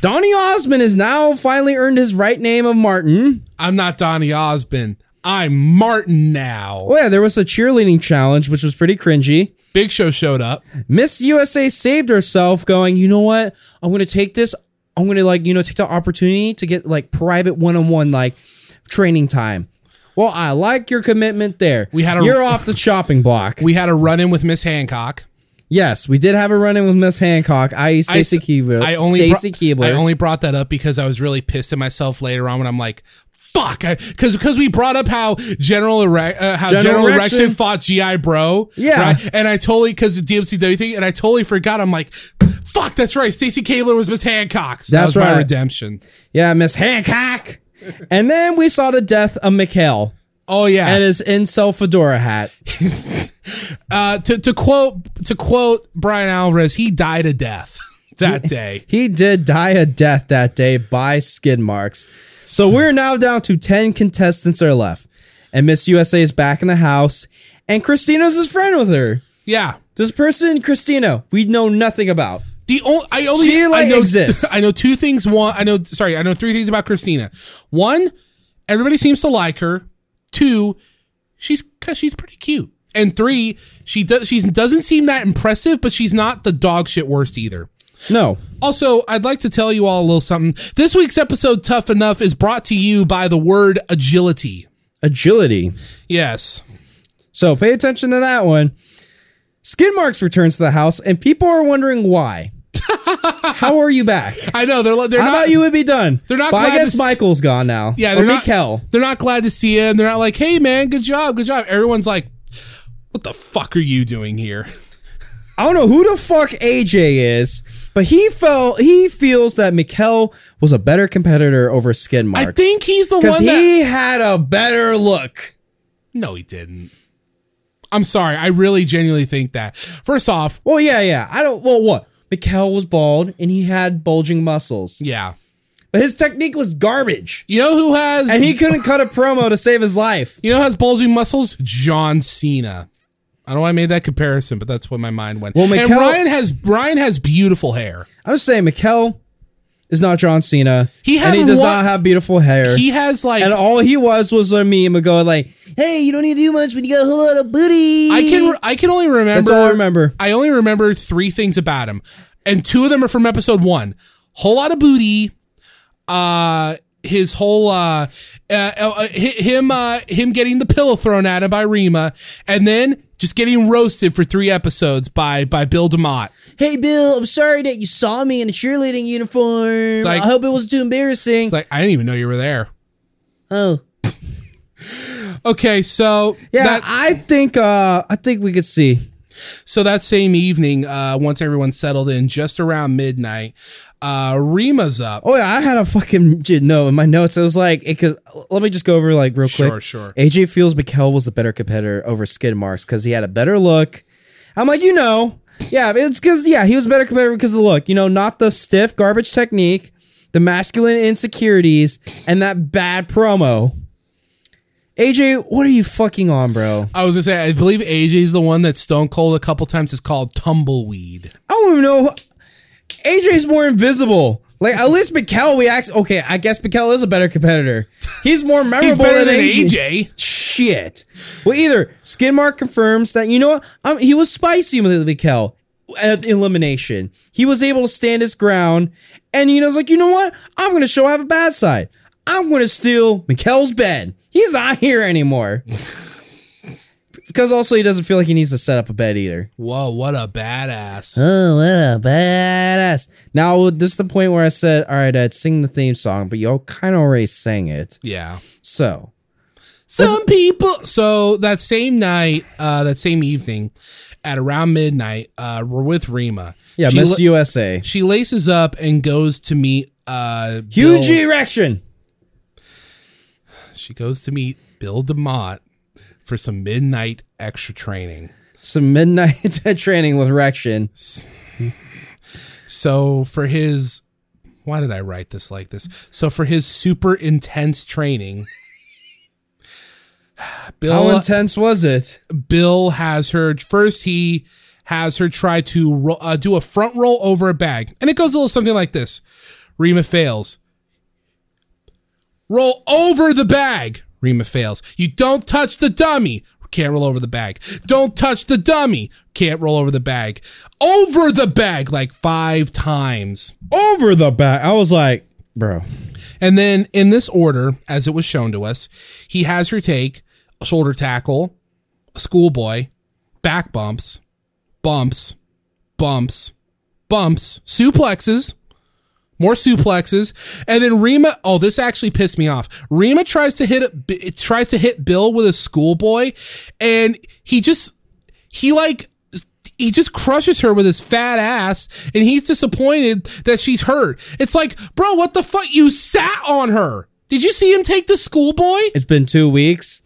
Donny Osmond has now finally earned his right name of Martin. I'm not Donny Osmond. I'm Martin now. Well, yeah, there was a cheerleading challenge, which was pretty cringy. Big Show showed up. Miss USA saved herself going, you know what? I'm going to take this. I'm going to take the opportunity to get like private one-on-one like training time. Well, I like your commitment there. You're off the chopping block. We had a run-in with Miss Hancock. Yes, we did have a run-in with Miss Hancock, i.e. Stacey Keebler. I only brought that up because I was really pissed at myself later on when I'm like, fuck, because we brought up how General Erection fought G.I. Bro. Yeah. Right? And I totally, because the DMCW thing, and I totally forgot. I'm like, fuck, that's right. Stacey Keebler was Miss Hancock. So that was my redemption. Yeah, Miss Hancock. And then we saw the death of Mikhail. Oh yeah, and his incel fedora hat. To quote Brian Alvarez, he died a death that day. He did die a death that day by skid marks. So we're now down to 10 contestants are left, and Miss USA is back in the house, and Christina's his friend with her. Yeah, this person Christina we know nothing about. I know 3 things about Christina. 1, everybody seems to like her. 2, she's pretty cute. And 3, she doesn't seem that impressive, but she's not the dog shit worst either. No. Also, I'd like to tell you all a little something. This week's episode, Tough Enough, is brought to you by the word agility. Agility. Yes. So pay attention to that one. Skid Marks returns to the house, and people are wondering why. How are you back? I know. I thought you would be done. They're not. But I guess Michael's gone now. Yeah, they're not glad to see him. They're not like, hey, man, good job. Everyone's like, what the fuck are you doing here? I don't know who the fuck AJ is, but he feels that Mikhail was a better competitor over Skid Marks. I think he's the one that... Because he had a better look. No, he didn't. I'm sorry. I really genuinely think that. First off... Well, yeah. What? Mikhail was bald and he had bulging muscles. Yeah. But his technique was garbage. You know who has... And he couldn't cut a promo to save his life. You know who has bulging muscles? John Cena. I don't know why I made that comparison, but that's where my mind went. Well, Mikhail, and Ryan has beautiful hair. I was saying Mikhail is not John Cena. He does not have beautiful hair. He has like... And all he was a meme going like, hey, you don't need to do much when you got a whole lot of booty. I can only remember... That's all I remember. I only remember 3 things about him. And two of them are from episode one. Whole lot of booty. His whole him getting the pillow thrown at him by Rima, and then just getting roasted for 3 episodes by Bill DeMott. Hey Bill, I'm sorry that you saw me in a cheerleading uniform. Like, I hope it wasn't too embarrassing. It's like, I didn't even know you were there. Oh. Okay, so yeah, I think we could see. So that same evening, once everyone settled in, just around midnight, Rima's up. Oh yeah, I had a fucking no in my notes. I was like, let me just go over like real quick. Sure. AJ feels Mikkel was the better competitor over Skid Marks because he had a better look. I'm like, yeah, it's because he was a better competitor because of the look, not the stiff garbage technique, the masculine insecurities, and that bad promo. AJ, what are you fucking on, bro? I was going to say, I believe AJ's the one that Stone Cold a couple times is called Tumbleweed. I don't even know. AJ's more invisible. Like, at least Mikkel, okay, I guess Mikkel is a better competitor. He's more memorable He's better than AJ. Shit. Well, either Skidmark confirms that, he was spicy with Mikkel at elimination. He was able to stand his ground. And, it's like, you know what? I'm going to show I have a bad side. I'm going to steal Mikkel's bed. He's not here anymore. Because also he doesn't feel like he needs to set up a bed either. Whoa, what a badass. Oh, what a badass. Now, this is the point where I said, all right, I'd sing the theme song, but y'all kind of already sang it. Yeah. So. So that same night, that same evening, at around midnight, we're with Rima. Yeah, Miss USA. She laces up and goes to meet huge erection. She goes to meet Bill DeMott for some midnight extra training. Some midnight training with erection. So for his, why did I write this like this? So for his super intense training, Bill, how intense was it? Bill has her first. He has her try to do a front roll over a bag, and it goes a little something like this. Rima fails. Roll over the bag. Rima fails. You don't touch the dummy. Can't roll over the bag. Don't touch the dummy. Can't roll over the bag. Over the bag like 5 times. Over the bag. I was like, bro. And then in this order, as it was shown to us, he has her take a shoulder tackle, a schoolboy, back bumps, bumps, bumps, bumps, suplexes. More suplexes, and then Rima. Oh, this actually pissed me off. Rima tries to hit Bill with a schoolboy, and he just crushes her with his fat ass, and he's disappointed that she's hurt. It's like, bro, what the fuck? You sat on her. Did you see him take the schoolboy? It's been 2 weeks.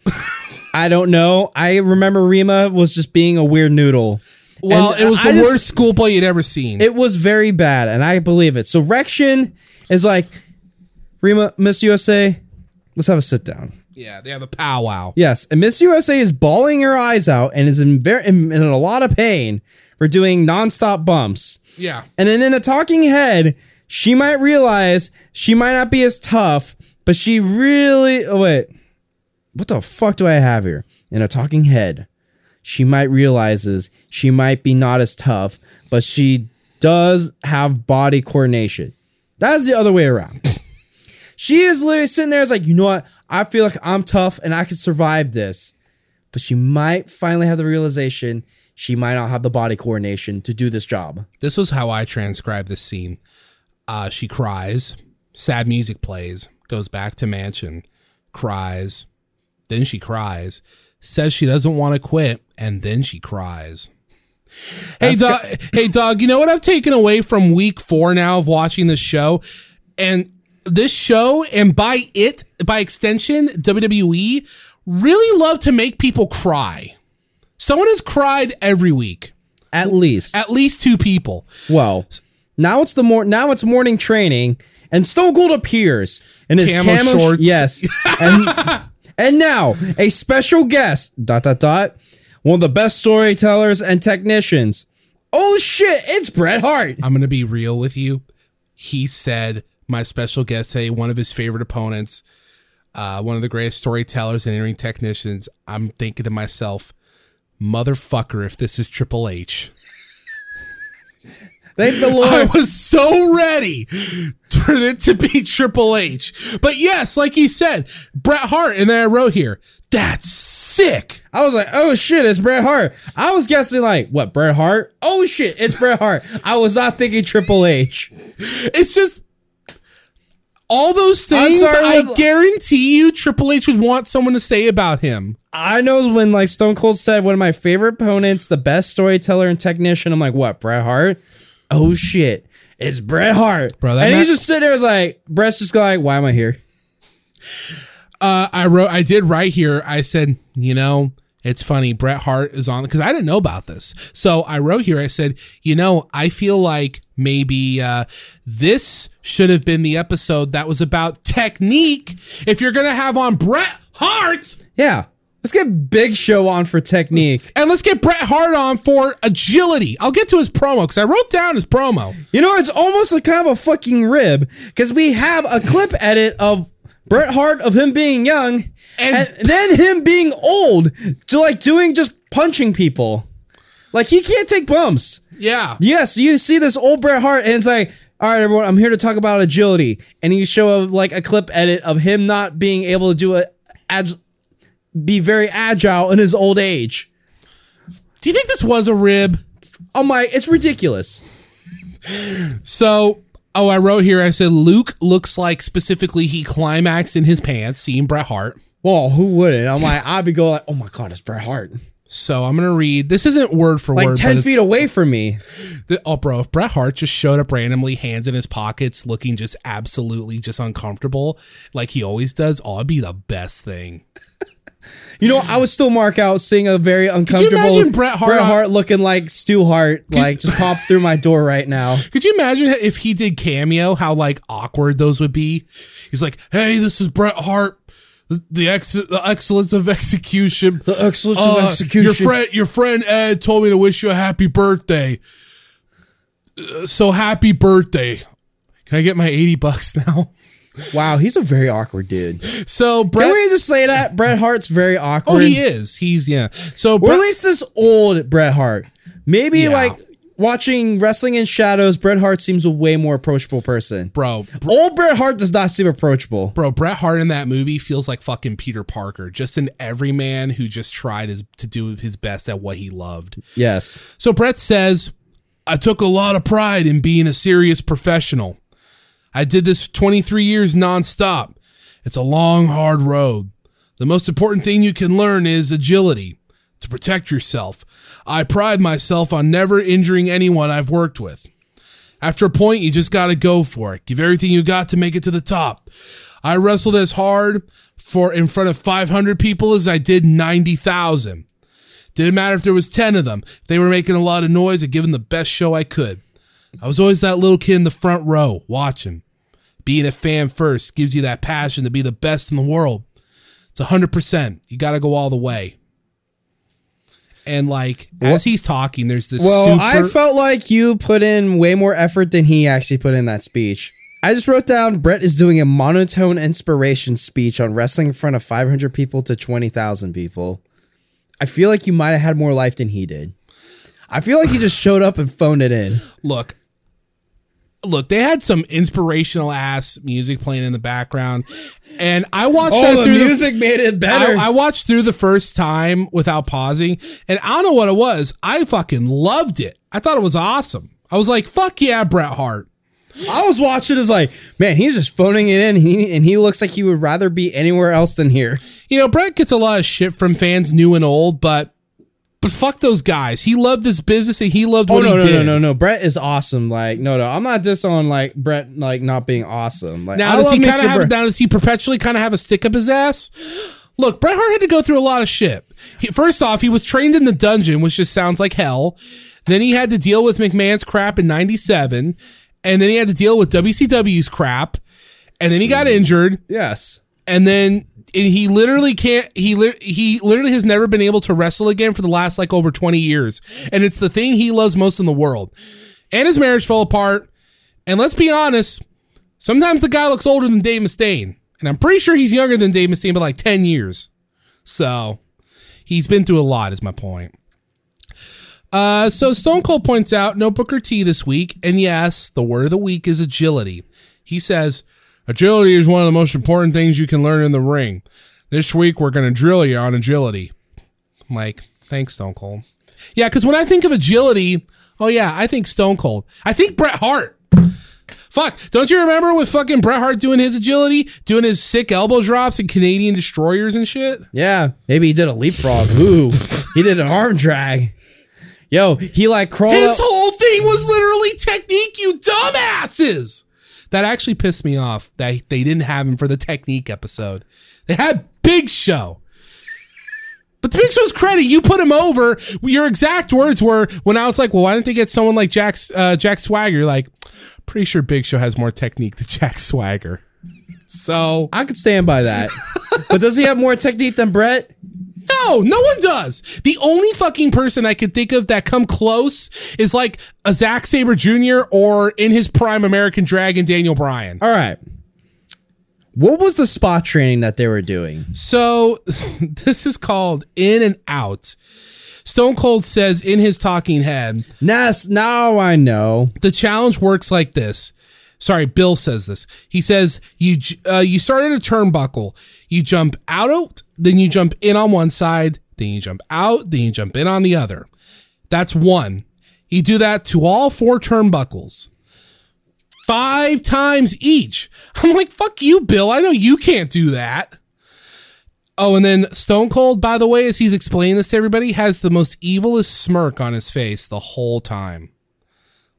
I don't know. I remember Rima was just being a weird noodle. Well, and it was the worst schoolboy you'd ever seen. It was very bad, and I believe it. So, Rection is like, Rima, Miss USA, let's have a sit down. Yeah, they have a powwow. Yes, and Miss USA is bawling her eyes out and is in a lot of pain for doing nonstop bumps. Yeah. And then in a talking head, she might realize she might not be as tough, but she really... Oh, wait. What the fuck do I have here? In a talking head. She might realizes she might be not as tough, but she does have body coordination. That's the other way around. She is literally sitting there. It's like, you know what? I feel like I'm tough and I can survive this. But she might finally have the realization she might not have the body coordination to do this job. This was how I transcribed this scene. She cries. Sad music plays. Goes back to mansion. Cries. Then she cries. Says she doesn't want to quit, and then she cries. Hey, dog, you know what I've taken away from week 4 now of watching this show? And this show, and by extension, WWE, really love to make people cry. Someone has cried every week. At least 2 people. Well, now it's morning training, and Stone Cold appears. And his camo shorts. Yes. And now, a special guest, ... one of the best storytellers and technicians. Oh shit, it's Bret Hart. I'm going to be real with you. He said, my special guest today, one of his favorite opponents, one of the greatest storytellers and in-ring technicians. I'm thinking to myself, motherfucker, if this is Triple H. They belong. I was so ready for it to be Triple H. But yes, like you said, Bret Hart, and then I wrote here, that's sick. I was like, oh shit, it's Bret Hart. I was guessing like, what, Bret Hart? Oh shit, it's Bret Hart. I was not thinking Triple H. It's just all those things. Sorry, I guarantee you Triple H would want someone to say about him. I know when like Stone Cold said, one of my favorite opponents, the best storyteller and technician. I'm like, what, Bret Hart? Oh shit, it's Bret Hart. Bro, and he's just sitting there, was like, Bret's just like, why am I here? I said, you know, it's funny. Bret Hart is on, because I didn't know about this. So I wrote here, I said, you know, I feel like maybe this should have been the episode that was about technique. If you're going to have on Bret Hart. Yeah. Let's get Big Show on for technique. And let's get Bret Hart on for agility. I'll get to his promo, because I wrote down his promo. You know, it's almost like kind of a fucking rib, because we have a clip edit of Bret Hart of him being young and then him being old to like doing just punching people. Like he can't take bumps. Yeah. Yes. You see this old Bret Hart and it's like, all right, everyone, I'm here to talk about agility. And you show like a clip edit of him not being able to do be very agile in his old age. Do you think this was a rib? Oh my, it's ridiculous. So, oh, I wrote here, I said, Luke looks like specifically he climaxed in his pants, seeing Bret Hart. Well, who wouldn't? I'm like, I'd be going like, oh my God, it's Bret Hart. So I'm going to read. This isn't word for word. Like 10 feet away from me. Oh, bro, if Bret Hart just showed up randomly, hands in his pockets, looking just absolutely just uncomfortable, like he always does, oh, it'd be the best thing. You know, I would still mark out seeing a very uncomfortable Bret Hart looking like Stu Hart, like just pop through my door right now. Could you imagine if he did cameo, how like awkward those would be? He's like, hey, this is Bret Hart, the excellence of execution. The excellence of execution. Your friend Ed told me to wish you a happy birthday. So happy birthday. Can I get my $80 now? Wow, he's a very awkward dude. So, Bret, can we just say that Bret Hart's very awkward? Oh, he is. He's yeah. So, or at least this old Bret Hart. Maybe like watching Wrestling in Shadows, Bret Hart seems a way more approachable person. Bro, old Bret Hart does not seem approachable. Bro, Bret Hart in that movie feels like fucking Peter Parker, just an everyman who just tried to do his best at what he loved. Yes. So Bret says, "I took a lot of pride in being a serious professional. I did this 23 years nonstop. It's a long, hard road. The most important thing you can learn is agility, to protect yourself. I pride myself on never injuring anyone I've worked with. After a point, you just got to go for it. Give everything you got to make it to the top. I wrestled as hard for in front of 500 people as I did 90,000. Didn't matter if there was 10 of them. If they were making a lot of noise, I gave them the best show I could. I was always that little kid in the front row watching. Being a fan first gives you that passion to be the best in the world. It's 100%. You got to go all the way." And like, as he's talking, there's this. Well, I felt like you put in way more effort than he actually put in that speech. I just wrote down Bret is doing a monotone inspiration speech on wrestling in front of 500 people to 20,000 people. I feel like you might have had more life than he did. I feel like he just showed up and phoned it in. Look, they had some inspirational ass music playing in the background. And I watched that through. The music made it better. I watched through the first time without pausing. And I don't know what it was. I fucking loved it. I thought it was awesome. I was like, fuck yeah, Bret Hart. I was watching as like, man, he's just phoning it in. He looks like he would rather be anywhere else than here. You know, Bret gets a lot of shit from fans new and old, but fuck those guys. He loved this business and he loved what he did. No. Bret is awesome. Like, no. I'm not just on like Bret like not being awesome. Like, now does he perpetually kind of have a stick up his ass? Look, Bret Hart had to go through a lot of shit. First off, he was trained in the dungeon, which just sounds like hell. Then he had to deal with McMahon's crap in 97. And then he had to deal with WCW's crap. And then he got injured. Yes. And then... and he literally can't, he literally has never been able to wrestle again for the last like over 20 years. And it's the thing he loves most in the world. And his marriage fell apart. And let's be honest, sometimes the guy looks older than Dave Mustaine. And I'm pretty sure he's younger than Dave Mustaine by like 10 years. So he's been through a lot is my point. So Stone Cold points out no Booker T this week. And yes, the word of the week is agility. He says, agility is one of the most important things you can learn in the ring. This week, we're going to drill you on agility. I'm like, thanks, Stone Cold. Yeah, because when I think of agility, oh yeah, I think Stone Cold. I think Bret Hart. Fuck, don't you remember with fucking Bret Hart doing his agility? Doing his sick elbow drops and Canadian destroyers and shit? Yeah, maybe he did a leapfrog. Ooh, he did an arm drag. Yo, he like crawled His whole thing was literally technique, you dumbasses! That actually pissed me off that they didn't have him for the technique episode. They had Big Show. But to Big Show's credit, you put him over. Your exact words were, when I was like, well, why didn't they get someone like Jack Swagger? You're like, pretty sure Big Show has more technique than Jack Swagger. So I could stand by that. But does he have more technique than Brett? No, no one does. The only fucking person I could think of that come close is like a Zack Sabre Jr. or in his prime American Dragon, Daniel Bryan. All right. What was the spot training that they were doing? So this is called In-N-Out. Stone Cold says in his talking head. Now I know. The challenge works like this. Sorry, Bill says this. He says, you start at a turnbuckle. You jump out, then you jump in on one side. Then you jump out, then you jump in on the other. That's one. You do that to all four turnbuckles. 5 times each. I'm like, fuck you, Bill. I know you can't do that. Oh, and then Stone Cold, by the way, as he's explaining this to everybody, has the most evilest smirk on his face the whole time.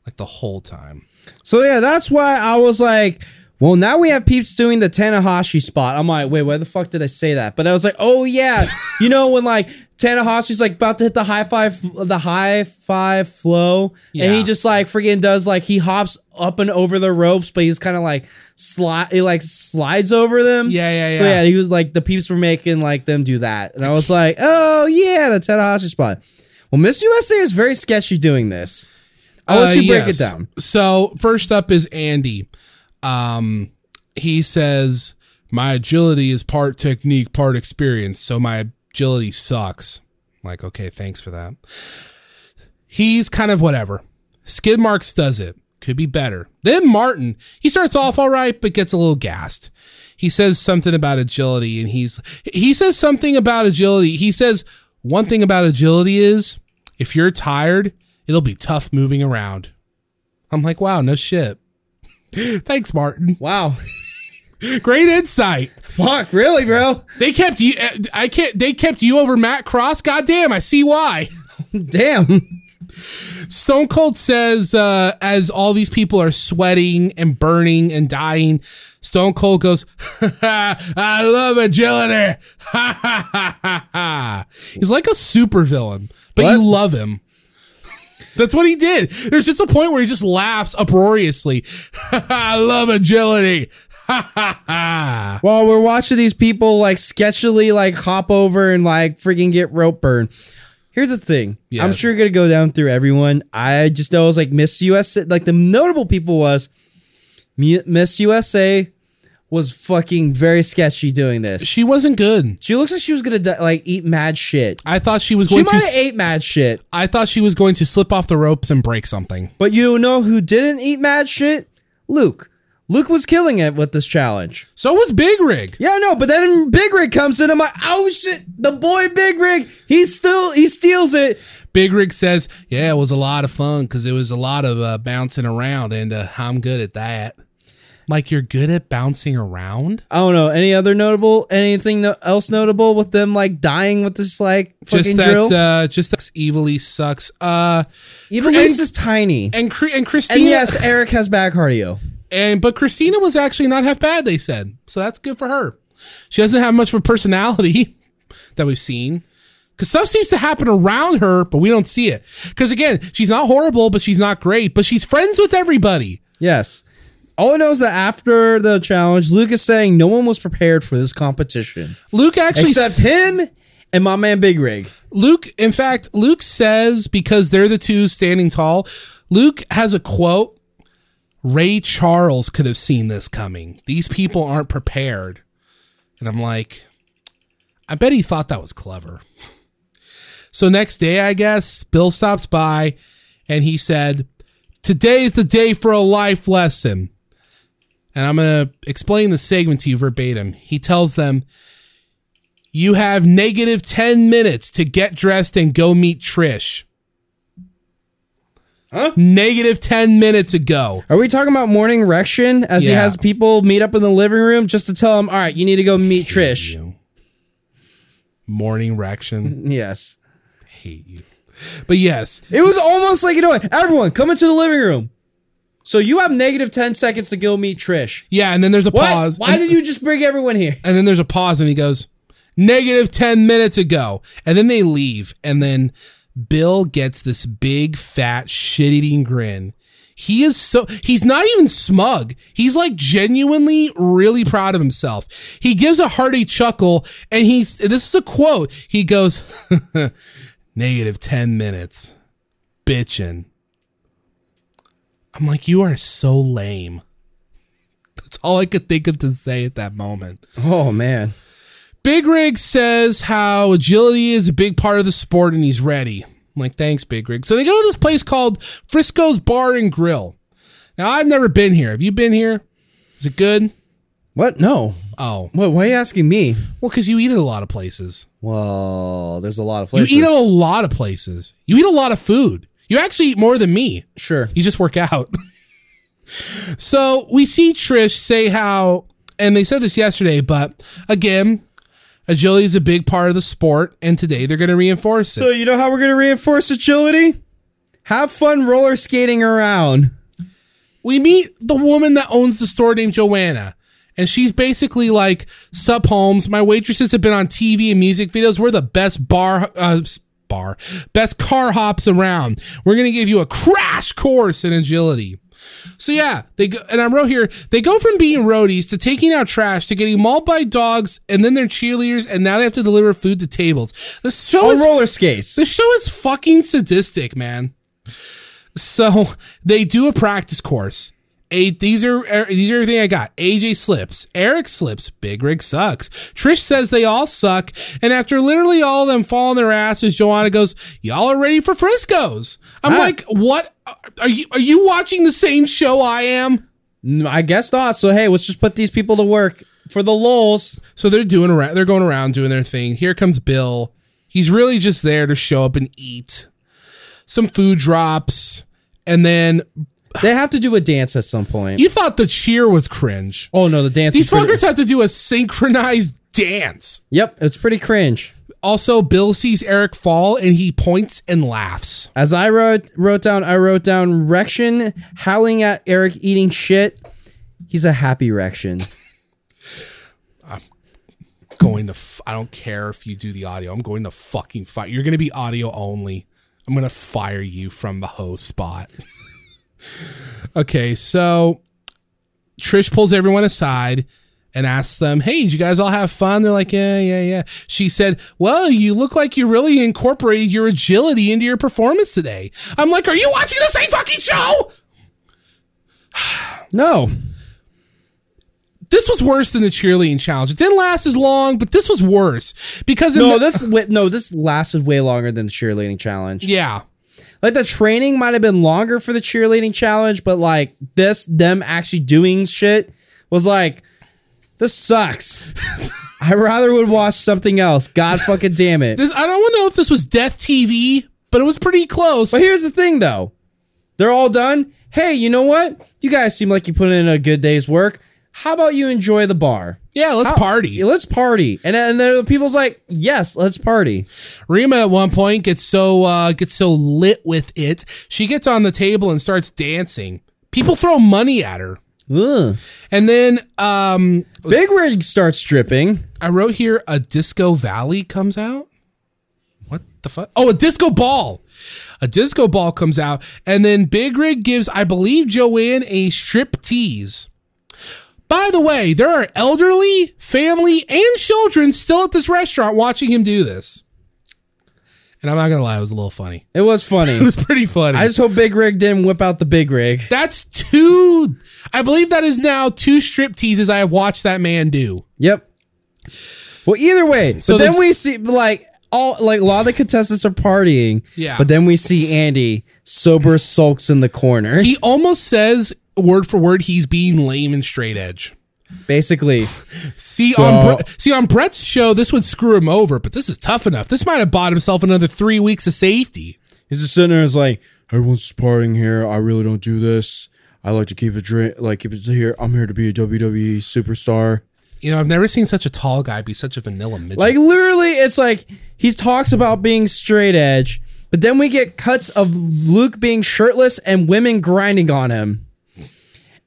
Like, the whole time. So, yeah, that's why I was like, well, now we have peeps doing the Tanahashi spot. I'm like, wait, why the fuck did I say that? But I was like, oh, yeah. You know, when, like, Tanahashi's, like, about to hit the high five flow. Yeah. And he just, like, freaking does, like, he hops up and over the ropes, but he's kind of, like, slides over them. Yeah. So, yeah, he was, like, the peeps were making, like, them do that. And I was like, oh, yeah, the Tanahashi spot. Well, Miss USA is very sketchy doing this. I'll let you break it down. So, first up is Andy. He says, my agility is part technique, part experience. So my agility sucks. I'm like, okay, thanks for that. He's kind of whatever. Skid Marks does it. Could be better. Then Martin, he starts off all right, but gets a little gassed. He says something about agility and he says something about agility. He says one thing about agility is if you're tired, it'll be tough moving around. I'm like, wow, no shit. Thanks, Martin. Wow. Great insight. Fuck, really, bro? They kept you over Matt Cross? Goddamn, I see why. Damn. Stone Cold says, as all these people are sweating and burning and dying, Stone Cold goes, I love agility. He's like a supervillain, but what? You love him. That's what he did. There's just a point where he just laughs uproariously. I love agility. Well, we're watching these people like sketchily like hop over and like freaking get rope burn. Here's the thing. Yes. I'm sure going to go down through everyone. I just know it was like Miss USA. Like the notable people was Miss USA was fucking very sketchy doing this. She wasn't good. She looks like she was going to like eat mad shit. I thought she was going to... She might have ate mad shit. I thought she was going to slip off the ropes and break something. But you know who didn't eat mad shit? Luke. Luke was killing it with this challenge. So was Big Rig. Yeah, no, but then Big Rig comes in. I'm like, oh shit, the boy Big Rig. He steals it. Big Rig says, yeah, it was a lot of fun because it was a lot of bouncing around and I'm good at that. Like you're good at bouncing around? I don't know. Anything else notable with them like dying with this like fucking drill? Just that evilly sucks. Evilly's just tiny. And Christina. And yes, Eric has bad cardio. But Christina was actually not half bad, they said. So that's good for her. She doesn't have much of a personality that we've seen. Because stuff seems to happen around her, but we don't see it. Because again, she's not horrible, but she's not great. But she's friends with everybody. Yes. All I know is that after the challenge, Luke is saying no one was prepared for this competition. Luke actually... Except him and my man Big Rig. Luke says, because they're the two standing tall, Luke has a quote, Ray Charles could have seen this coming. These people aren't prepared. And I'm like, I bet he thought that was clever. So next day, I guess, Bill stops by and he said, today's the day for a life lesson. And I'm going to explain the segment to you verbatim. He tells them, you have negative 10 minutes to get dressed and go meet Trish. Huh? Negative 10 minutes ago. Are we talking about morning erection as he has people meet up in the living room just to tell him, all right, you need to go meet Trish. You. Morning erection. Yes. I hate you. But yes. It was almost like, you know what? Everyone, come into the living room. So you have negative 10 seconds to go meet Trish. Yeah, and then there's a pause. Why did you just bring everyone here? And then there's a pause and he goes, negative 10 minutes ago. And then they leave. And then Bill gets this big, fat, shit-eating grin. He is so... He's not even smug. He's, like, genuinely really proud of himself. He gives a hearty chuckle, and he's... This is a quote. He goes, negative 10 minutes. Bitchin'. I'm like, you are so lame. That's all I could think of to say at that moment. Oh, man. Big Rig says how agility is a big part of the sport and he's ready. I'm like, thanks, Big Rig. So they go to this place called Frisco's Bar and Grill. Now, I've never been here. Have you been here? Is it good? What? No. Oh. What? Why are you asking me? Well, because you eat at a lot of places. Well, there's a lot of places. You eat at a lot of places. You eat a lot of food. You actually eat more than me. Sure. You just work out. So we see Trish say how, and they said this yesterday, but again... Agility is a big part of the sport, and today they're going to reinforce it. So you know how we're going to reinforce agility? Have fun roller skating around. We meet the woman that owns the store named Joanna, and she's basically like, Sup Holmes, my waitresses have been on TV and music videos. We're the best best car hops around. We're going to give you a crash course in agility. So yeah, they go, and I wrote here, they go from being roadies to taking out trash to getting mauled by dogs and then they're cheerleaders and now they have to deliver food to tables. The show on is roller skates. The show is fucking sadistic, man. So they do a practice course. These are everything I got. AJ slips. Eric slips. Big Rig sucks. Trish says they all suck. And after literally all of them fall on their asses, Joanna goes, y'all are ready for Frisco's. I'm like, what? Are you watching the same show I am? I guess not. So, hey, let's just put these people to work for the lulz. So they're going around doing their thing. Here comes Bill. He's really just there to show up and eat. Some food drops. And then... They have to do a dance at some point. You thought the cheer was cringe. Oh, no, the dance These fuckers have to do a synchronized dance. Yep, it's pretty cringe. Also, Bill sees Eric fall, and he points and laughs. As I wrote down Rection howling at Eric eating shit. He's a happy Rection. I don't care if you do the audio. I'm going to fucking fight. You're going to be audio only. I'm going to fire you from the host spot. Okay, so Trish pulls everyone aside and asks them, hey, did you guys all have fun? They're like, yeah. She said, well, you look like you really incorporated your agility into your performance today. I'm like, are you watching the same fucking show? No. This was worse than the cheerleading challenge. It didn't last as long, but this was worse. Because this lasted way longer than the cheerleading challenge. Yeah. Like, the training might have been longer for the cheerleading challenge, but, like, them actually doing shit was like, this sucks. I rather would watch something else. God fucking damn it. I don't know if this was Death TV, but it was pretty close. But here's the thing, though. They're all done. Hey, you know what? You guys seem like you put in a good day's work. How about you enjoy the bar? Yeah, party. Let's party. And then people's like, yes, let's party. Rima at one point gets so lit with it. She gets on the table and starts dancing. People throw money at her. Ugh. And then Big Rig starts stripping. I wrote here a disco valley comes out. What the fuck? Oh, a disco ball. A disco ball comes out. And then Big Rig gives, I believe, Joanne a strip tease. By the way, there are elderly, family, and children still at this restaurant watching him do this. And I'm not going to lie, it was a little funny. It was funny. It was pretty funny. I just hope Big Rig didn't whip out the Big Rig. I believe that is now 2 strip teases I have watched that man do. Yep. Well, either way. So then we see, like, all like a lot of the contestants are partying. Yeah. But then we see Andy sober sulks in the corner. He almost says word for word he's being lame and straight edge. Basically. On Brett's show, this would screw him over, but this is tough enough. This might have bought himself another 3 weeks of safety. He's just sitting there and is like, everyone's partying here. I really don't do this. I like to keep it here. I'm here to be a WWE superstar. You know, I've never seen such a tall guy be such a vanilla midget. Like, literally, it's like, he talks about being straight edge, but then we get cuts of Luke being shirtless and women grinding on him.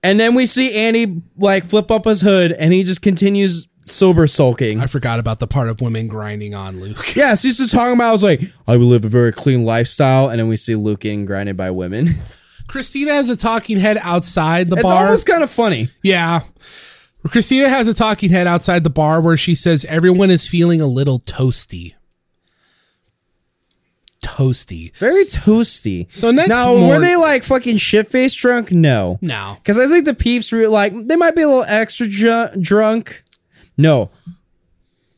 And then we see Andy, like, flip up his hood, and he just continues sober sulking. I forgot about the part of women grinding on Luke. Yeah, so he's just talking about, I was like, I would live a very clean lifestyle, and then we see Luke getting grinded by women. Christina has a talking head outside the bar. It's almost kind of funny. Yeah. Christina has a talking head outside the bar where she says everyone is feeling a little toasty. Toasty. Very toasty. So next morning, were they like fucking shit-faced drunk? No. No. Because I think the peeps were like, they might be a little extra drunk. No.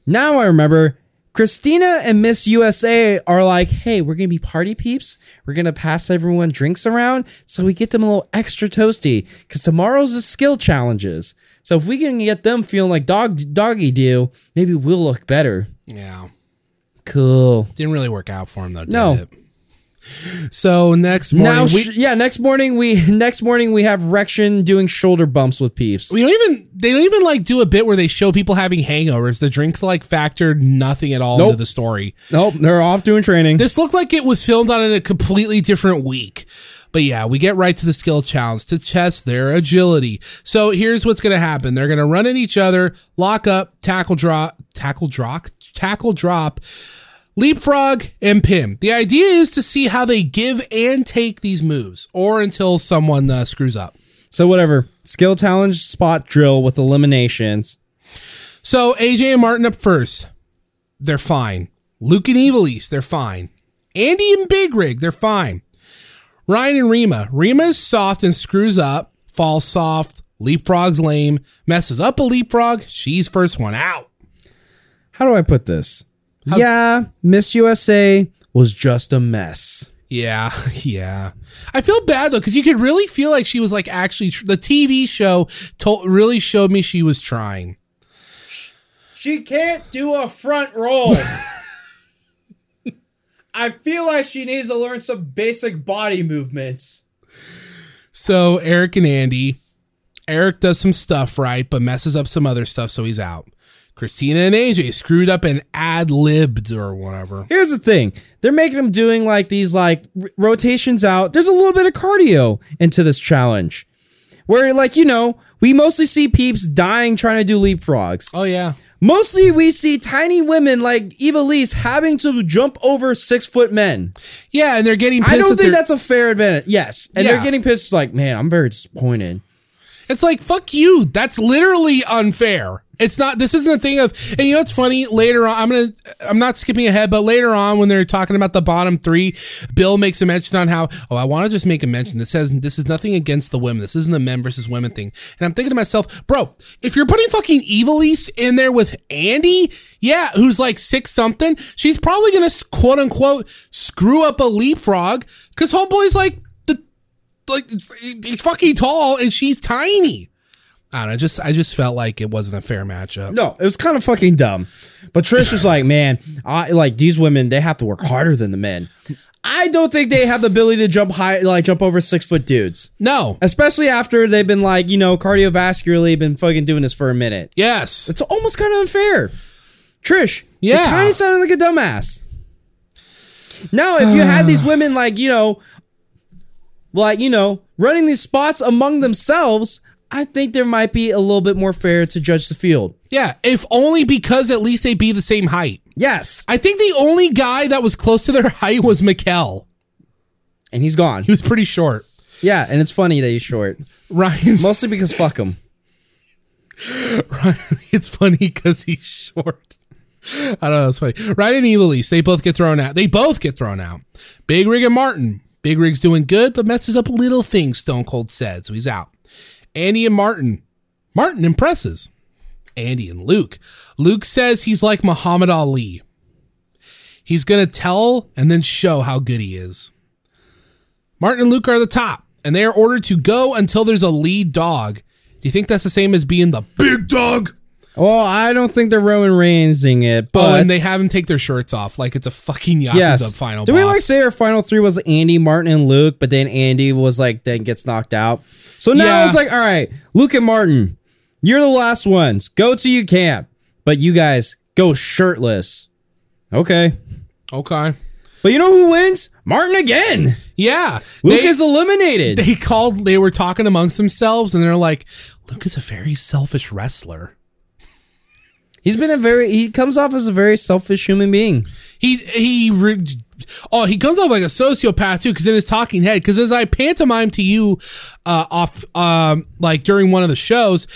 Now I remember Christina and Miss USA are like, hey, we're going to be party peeps. We're going to pass everyone drinks around so we get them a little extra toasty because tomorrow's the skill challenges. So if we can get them feeling like doggy do, maybe we'll look better. Yeah. Cool. Didn't really work out for him though, did it? So next morning next morning we have Rection doing shoulder bumps with peeps. They don't even like do a bit where they show people having hangovers. The drinks like factored nothing at all into the story. Nope, they're off doing training. This looked like it was filmed on in a completely different week. But yeah, we get right to the skill challenge to test their agility. So here's what's going to happen. They're going to run at each other, lock up, tackle drop, leapfrog, and pin. The idea is to see how they give and take these moves or until someone screws up. So whatever. Skill challenge spot drill with eliminations. So AJ and Martin up first. They're fine. Luke and Evilise, they're fine. Andy and Big Rig, they're fine. Ryan and Rima. Rima is soft and screws up, falls soft, leapfrog's lame, messes up a leapfrog, she's first one out. How do I put this? Yeah, Miss USA was just a mess. Yeah. I feel bad, though, because you could really feel like she was, like, actually... The TV show really showed me she was trying. She can't do a front roll. I feel like she needs to learn some basic body movements. So Eric and Andy. Eric does some stuff right, but messes up some other stuff, so he's out. Christina and AJ screwed up and ad-libbed or whatever. Here's the thing. They're making them doing like these like rotations out. There's a little bit of cardio into this challenge. Where like, you know, we mostly see peeps dying trying to do leapfrogs. Oh, yeah. Mostly we see tiny women like Evilise having to jump over 6-foot men. Yeah, and they're getting pissed. I don't think that's a fair advantage. Yes. And they're getting pissed like, man, I'm very disappointed. It's like, fuck you. That's literally unfair. It's not, this isn't a thing of, and you know, it's funny later on, I'm not skipping ahead, but later on when they're talking about the bottom three, Bill makes a mention on how, I want to just make a mention. This is nothing against the women. This isn't a men versus women thing. And I'm thinking to myself, bro, if you're putting fucking Evilise in there with Andy, yeah, who's like 6-something, she's probably going to quote unquote screw up a leapfrog because homeboy's like he's fucking tall and she's tiny. I don't know, I just felt like it wasn't a fair matchup. No, it was kind of fucking dumb. But Trish was like, man, I like these women, they have to work harder than the men. I don't think they have the ability to jump high, like jump over 6-foot dudes. No. Especially after they've been like, you know, cardiovascularly been fucking doing this for a minute. Yes. It's almost kind of unfair. Trish, yeah. It kind of sounded like a dumbass. Now, if you had these women like, you know, running these spots among themselves, I think there might be a little bit more fair to judge the field. Yeah, if only because at least they'd be the same height. Yes. I think the only guy that was close to their height was Mikkel. And he's gone. He was pretty short. Yeah, and it's funny that he's short. Ryan. Mostly because fuck him. Ryan, it's funny because he's short. I don't know, it's funny. Ryan and Evilise, they both get thrown out. Big Rig and Martin. Big Rig's doing good, but messes up a little thing, Stone Cold said, so he's out. Andy and Martin. Martin impresses. Andy and Luke. Luke says he's like Muhammad Ali. He's going to tell and then show how good he is. Martin and Luke are at the top, and they are ordered to go until there's a lead dog. Do you think that's the same as being the big dog? Well, I don't think they're Roman Reigns-ing it, but... Oh, and they have him take their shirts off like it's a fucking Yakuza final boss. Did we, like, say our final three was Andy, Martin, and Luke, but then Andy was, like, then gets knocked out? So now it's like, all right, Luke and Martin, you're the last ones. Go to your camp, but you guys go shirtless. Okay. Okay. But you know who wins? Martin again. Yeah. Luke is eliminated. They were talking amongst themselves, and they're like, Luke is a very selfish wrestler. He's been he comes off as a very selfish human being. He comes off like a sociopath too, because in his talking head, because as I pantomime to you like during one of the shows,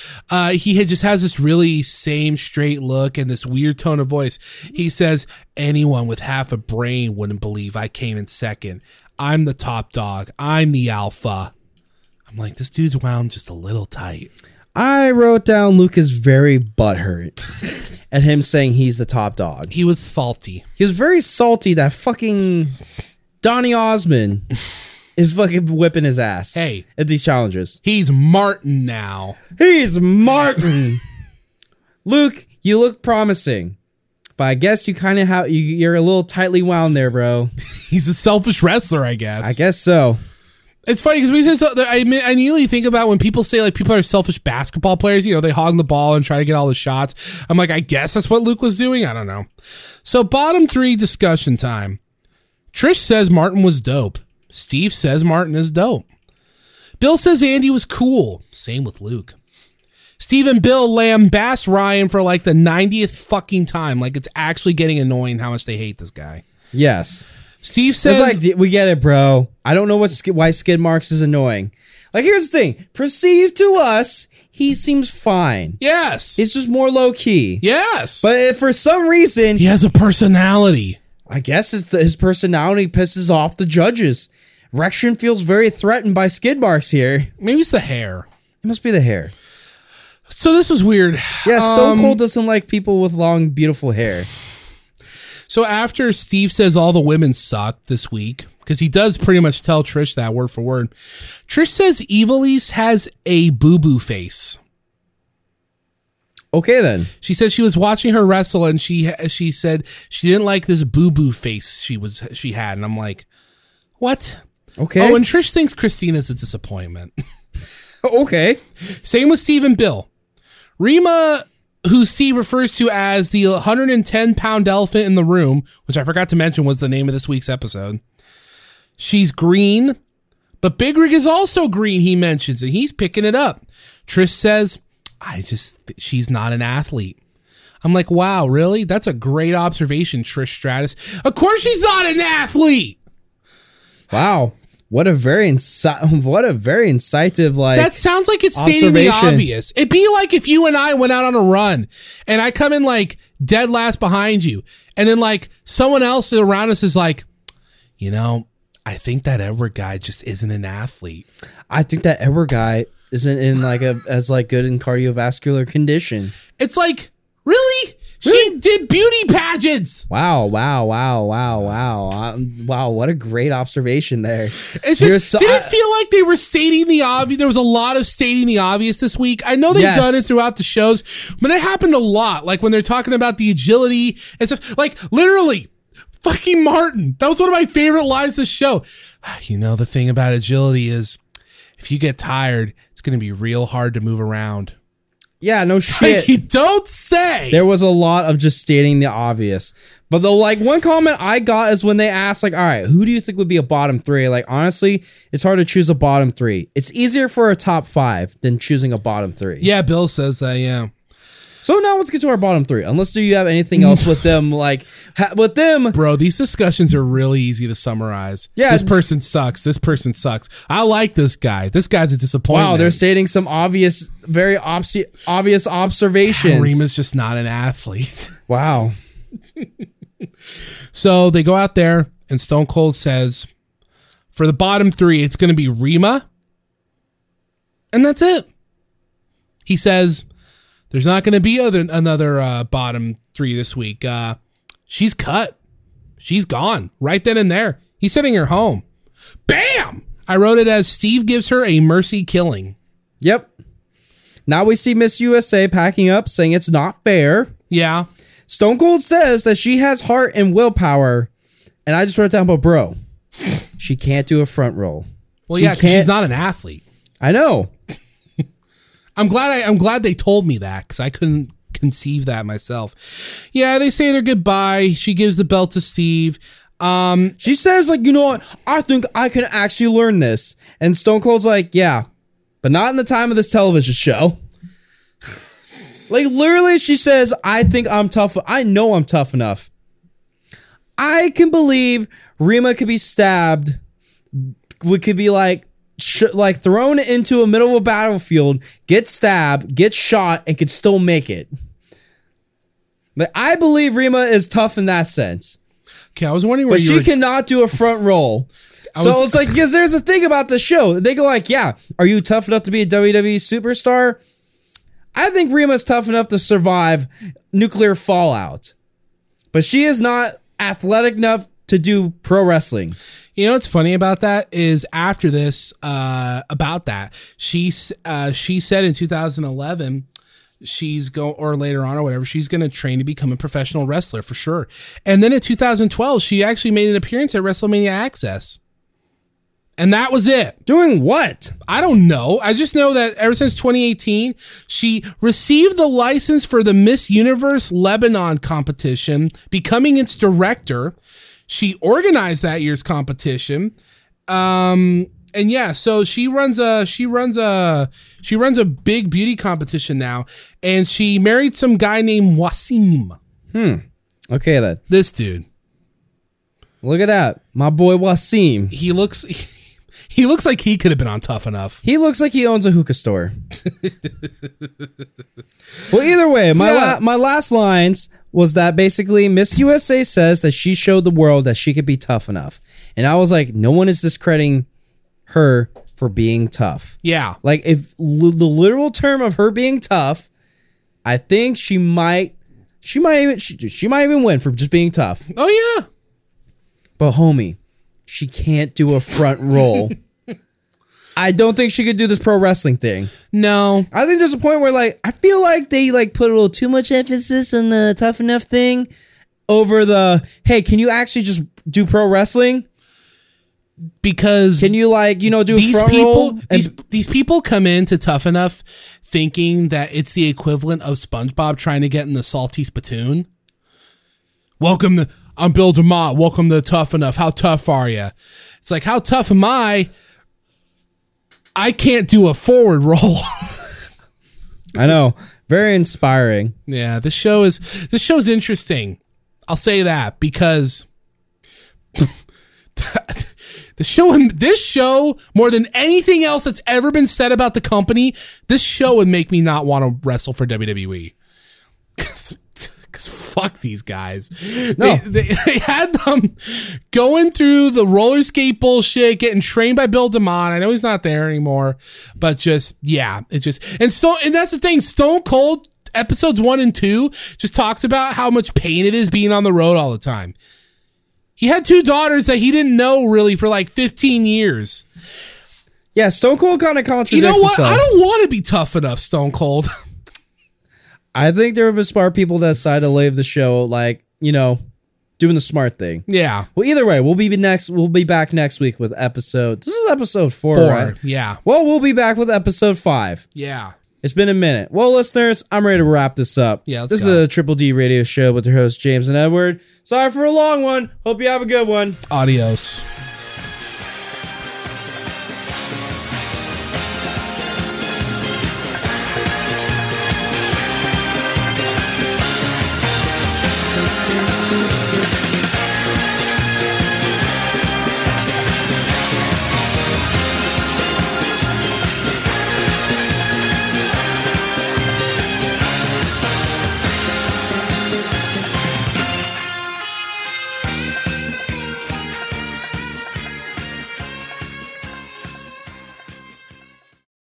he had just has this really same straight look and this weird tone of voice. He says, anyone with half a brain wouldn't believe I came in second. I'm the top dog. I'm the alpha. I'm like, this dude's wound just a little tight. I wrote down Luke is very butthurt at him saying he's the top dog. He was salty. He was very salty that fucking Donny Osmond is fucking whipping his ass. Hey. At these challenges. He's Martin now. He's Martin. Luke, you look promising. But I guess you kind of you're a little tightly wound there, bro. He's a selfish wrestler, I guess. I guess so. It's funny because we said so. I nearly think about when people say like people are selfish basketball players. You know, they hog the ball and try to get all the shots. I'm like, I guess that's what Luke was doing. I don't know. So bottom three discussion time. Trish says Martin was dope. Steve says Martin is dope. Bill says Andy was cool. Same with Luke. Steve and Bill lambast Ryan for like the 90th fucking time. Like it's actually getting annoying how much they hate this guy. Yes. Steve says, it's like, we get it, bro. I don't know why skid marks is annoying. Like, here's the thing. Perceived to us, he seems fine. Yes. It's just more low key. Yes. But if for some reason, he has a personality. I guess it's his personality pisses off the judges. Rection feels very threatened by skid marks here. Maybe it's the hair. It must be the hair. So this was weird. Yeah, Stone Cold doesn't like people with long, beautiful hair. So after Steve says all the women suck this week, because he does pretty much tell Trish that word for word, Trish says Evilise has a boo-boo face. Okay, then. She says she was watching her wrestle, and she said she didn't like this boo-boo face she had. And I'm like, what? Okay. Oh, and Trish thinks Christina's a disappointment. Okay. Same with Steve and Bill. Rima, who Steve refers to as the 110-pound elephant in the room, which I forgot to mention was the name of this week's episode. She's green, but Big Rig is also green, he mentions, and he's picking it up. Trish says, she's not an athlete. I'm like, wow, really? That's a great observation, Trish Stratus. Of course she's not an athlete! Wow. What a very incisive, like, that sounds like it's stating the obvious. It'd be like if you and I went out on a run and I come in like dead last behind you. And then like someone else around us is like, you know, I think that Edward guy just isn't an athlete. I think that Edward guy isn't in like as good in cardiovascular condition. It's like, really? She did beauty pageants. Wow. Wow, what a great observation there. It's just, did it feel like they were stating the obvious? There was a lot of stating the obvious this week. I know they've done it throughout the shows, but it happened a lot. Like when they're talking about the agility and stuff, like literally fucking Martin. That was one of my favorite lines this show. You know, the thing about agility is if you get tired, it's going to be real hard to move around. Yeah, no shit. Like, you don't say. There was a lot of just stating the obvious. But the like one comment I got is when they asked, like, all right, who do you think would be a bottom three? Like, honestly, it's hard to choose a bottom three. It's easier for a top five than choosing a bottom three. Yeah, Bill says that, yeah. So now let's get to our bottom three. Unless do you have anything else with them, like, with them. Bro, these discussions are really easy to summarize. Yeah. This person sucks. This person sucks. I like this guy. This guy's a disappointment. Wow, they're stating some obvious, very obvious observations. Rima's just not an athlete. Wow. So they go out there, and Stone Cold says, for the bottom three, it's going to be Rima. And that's it. He says, there's not going to be another bottom three this week. She's cut. She's gone right then and there. He's sending her home. Bam! I wrote it as Steve gives her a mercy killing. Yep. Now we see Miss USA packing up, saying it's not fair. Yeah. Stone Cold says that she has heart and willpower. And I just wrote down, but bro, she can't do a front roll. Well, yeah, because she's not an athlete. I know. I'm glad they told me that, because I couldn't conceive that myself. Yeah, they say their goodbye. She gives the belt to Steve. She says, like, you know what? I think I can actually learn this. And Stone Cold's like, yeah, but not in the time of this television show. Like, literally, she says, I think I'm tough. I know I'm tough enough. I can believe Rima could be stabbed. We could be like thrown into a middle of a battlefield, get stabbed, get shot, and could still make it. Like, I believe Rima is tough in that sense. Okay, I was wondering where she cannot do a front roll. So it's like, because there's a thing about the show. They go like, yeah, are you tough enough to be a WWE superstar? I think Rima's tough enough to survive nuclear fallout. But she is not athletic enough to do pro wrestling. You know what's funny about that is after this, she said in 2011, she's going to train to become a professional wrestler for sure. And then in 2012, she actually made an appearance at WrestleMania Access. And that was it. Doing what? I don't know. I just know that ever since 2018, she received the license for the Miss Universe Lebanon competition, becoming its director. She organized that year's competition. And yeah, so she runs a big beauty competition now, and she married some guy named Wasim. Okay, then. This dude. Look at that. My boy Wasim. He looks like he could have been on Tough Enough. He looks like he owns a hookah store. Well, either way, my last lines was that basically Miss USA says that she showed the world that she could be tough enough. And I was like, no one is discrediting her for being tough. Yeah. Like, if the literal term of her being tough, I think she might even win for just being tough. Oh, yeah. But homie, she can't do a front roll. I don't think she could do this pro wrestling thing. No. I think there's a point where, like, I feel like they, like, put a little too much emphasis on the tough enough thing over the, hey, can you actually just do pro wrestling? Because can you, like, you know, do a front roll? These people come in to Tough Enough thinking that it's the equivalent of SpongeBob trying to get in the salty spittoon. I'm Bill DeMott. Welcome to Tough Enough. How tough are you? It's like, how tough am I? I can't do a forward roll. I know. Very inspiring. Yeah, this show's interesting. I'll say that, because this show, more than anything else that's ever been said about the company, this show would make me not want to wrestle for WWE. Because fuck these guys. No. They had them going through the roller skate bullshit, getting trained by Bill DeMond. I know he's not there anymore, but and that's the thing. Stone Cold episodes 1 and 2 just talks about how much pain it is being on the road all the time. He had 2 daughters that he didn't know really for like 15 years. Yeah, Stone Cold kind of contradicts himself. I don't want to be tough enough, Stone Cold. I think there have been smart people that decide to leave the show, like, you know, doing the smart thing. Yeah. Well, either way, we'll be back next week with episode. This is episode 4, right? Yeah. Well, we'll be back with episode 5. Yeah. It's been a minute. Well, listeners, I'm ready to wrap this up. Yeah. This is the Triple D Radio Show with your hosts, James and Edward. Sorry for a long one. Hope you have a good one. Adios.